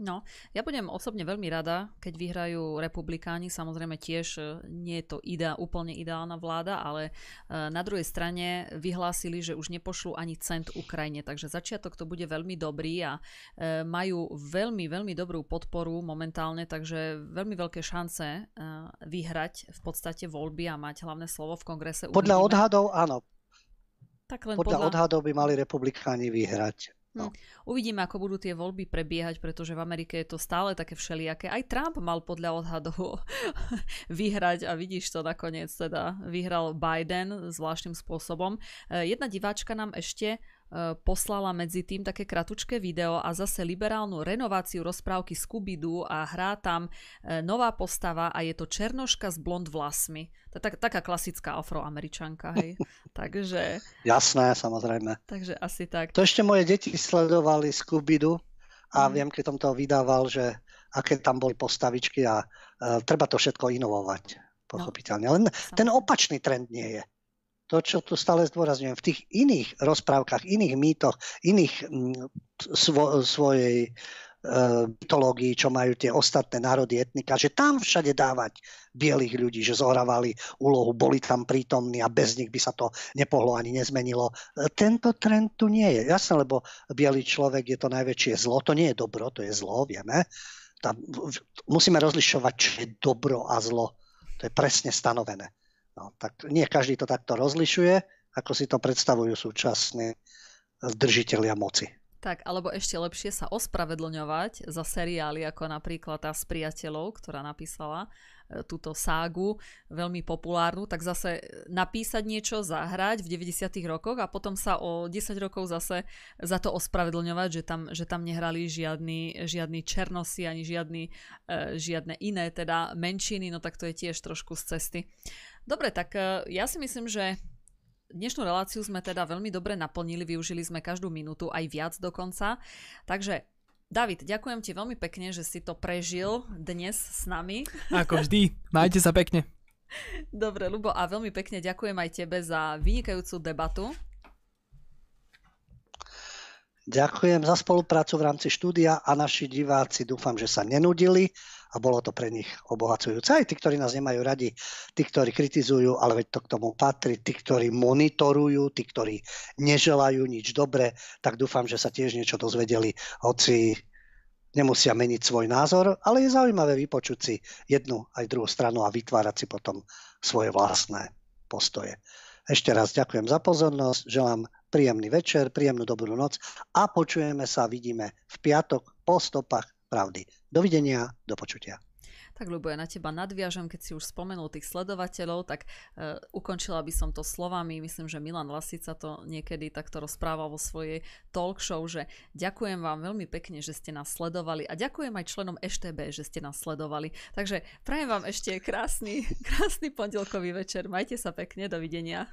No, ja budem osobne veľmi rada, keď vyhrajú republikáni. Samozrejme tiež nie je to ide, úplne ideálna vláda, ale na druhej strane vyhlásili, že už nepošlú ani cent Ukrajine. Takže začiatok to bude veľmi dobrý a majú veľmi, veľmi dobrú podporu momentálne, takže veľmi veľké šance vyhrať v podstate voľby a mať hlavné slovo v kongrese. Podľa Uvidíme. odhadov, áno. Tak len podľa, podľa odhadov by mali republikáni vyhrať. No. Uvidíme, ako budú tie voľby prebiehať, pretože v Amerike je to stále také všelijaké. Aj Trump mal podľa odhadov vyhrať a vidíš to nakoniec, teda vyhral Biden zvláštnym spôsobom. Jedna diváčka nám ešte poslala medzi tým také kratučké video a zase liberálnu renováciu rozprávky Scooby-Doo a hrá tam nová postava a je to černoška s blond vlasmi. Tak, taká klasická afroameričanka, hej. Takže... Jasné, samozrejme. Takže asi tak. To ešte moje deti sledovali Scooby-Doo a mm. viem, keď som to vydával, že aké tam boli postavičky a uh, treba to všetko inovovať, pochopiteľne. No. Len ten opačný trend nie je. To, čo tu stále zdôrazňujem, v tých iných rozprávkach, iných mýtoch, iných svo, svojej e, mytológii, čo majú tie ostatné národy, etnika, že tam všade dávať bielých ľudí, že zohrávali úlohu, boli tam prítomní a bez nich by sa to nepohlo ani nezmenilo. Tento trend tu nie je. Jasné, lebo bielý človek je to najväčšie zlo. To nie je dobro, to je zlo, vieme. Tam, musíme rozlišovať, čo je dobro a zlo. To je presne stanovené. No, tak nie každý to takto rozlišuje, ako si to predstavujú súčasní držitelia moci. Tak, alebo ešte lepšie sa ospravedlňovať za seriály, ako napríklad tá S priateľov, ktorá napísala túto ságu, veľmi populárnu, tak zase napísať niečo, zahrať v deväťdesiatych rokoch a potom sa o desať rokov zase za to ospravedlňovať, že tam, že tam nehrali žiadny, žiadny černosi, ani žiadny, žiadne iné, teda menšiny, no tak to je tiež trošku z cesty. Dobre, tak ja si myslím, že... Dnešnú reláciu sme teda veľmi dobre naplnili, využili sme každú minútu, aj viac dokonca. Takže, David, ďakujem ti veľmi pekne, že si to prežil dnes s nami. Ako vždy, majte sa pekne. Dobre, Ľubo, a veľmi pekne ďakujem aj tebe za vynikajúcu debatu. Ďakujem za spoluprácu v rámci štúdia a naši diváci dúfam, že sa nenudili a bolo to pre nich obohacujúce. Aj tí, ktorí nás nemajú radi, tí, ktorí kritizujú, ale veď to k tomu patrí, tí, ktorí monitorujú, tí, ktorí neželajú nič dobre, tak dúfam, že sa tiež niečo dozvedeli, hoci nemusia meniť svoj názor, ale je zaujímavé vypočuť si jednu aj druhú stranu a vytvárať si potom svoje vlastné postoje. Ešte raz ďakujem za pozornosť, želám príjemný večer, príjemnú dobrú noc a počujeme sa, vidíme v piatok po stopách pravdy. Dovidenia, do počutia. Tak, Ľubo, ja na teba nadviažem, keď si už spomenul tých sledovateľov, tak e, ukončila by som to slovami, myslím, že Milan Lasica to niekedy takto rozprával vo svojej talk show, že ďakujem vám veľmi pekne, že ste nás sledovali a ďakujem aj členom ŠTB, že ste nás sledovali. Takže prajem vám ešte krásny, krásny pondelkový večer. Majte sa pekne, dovidenia.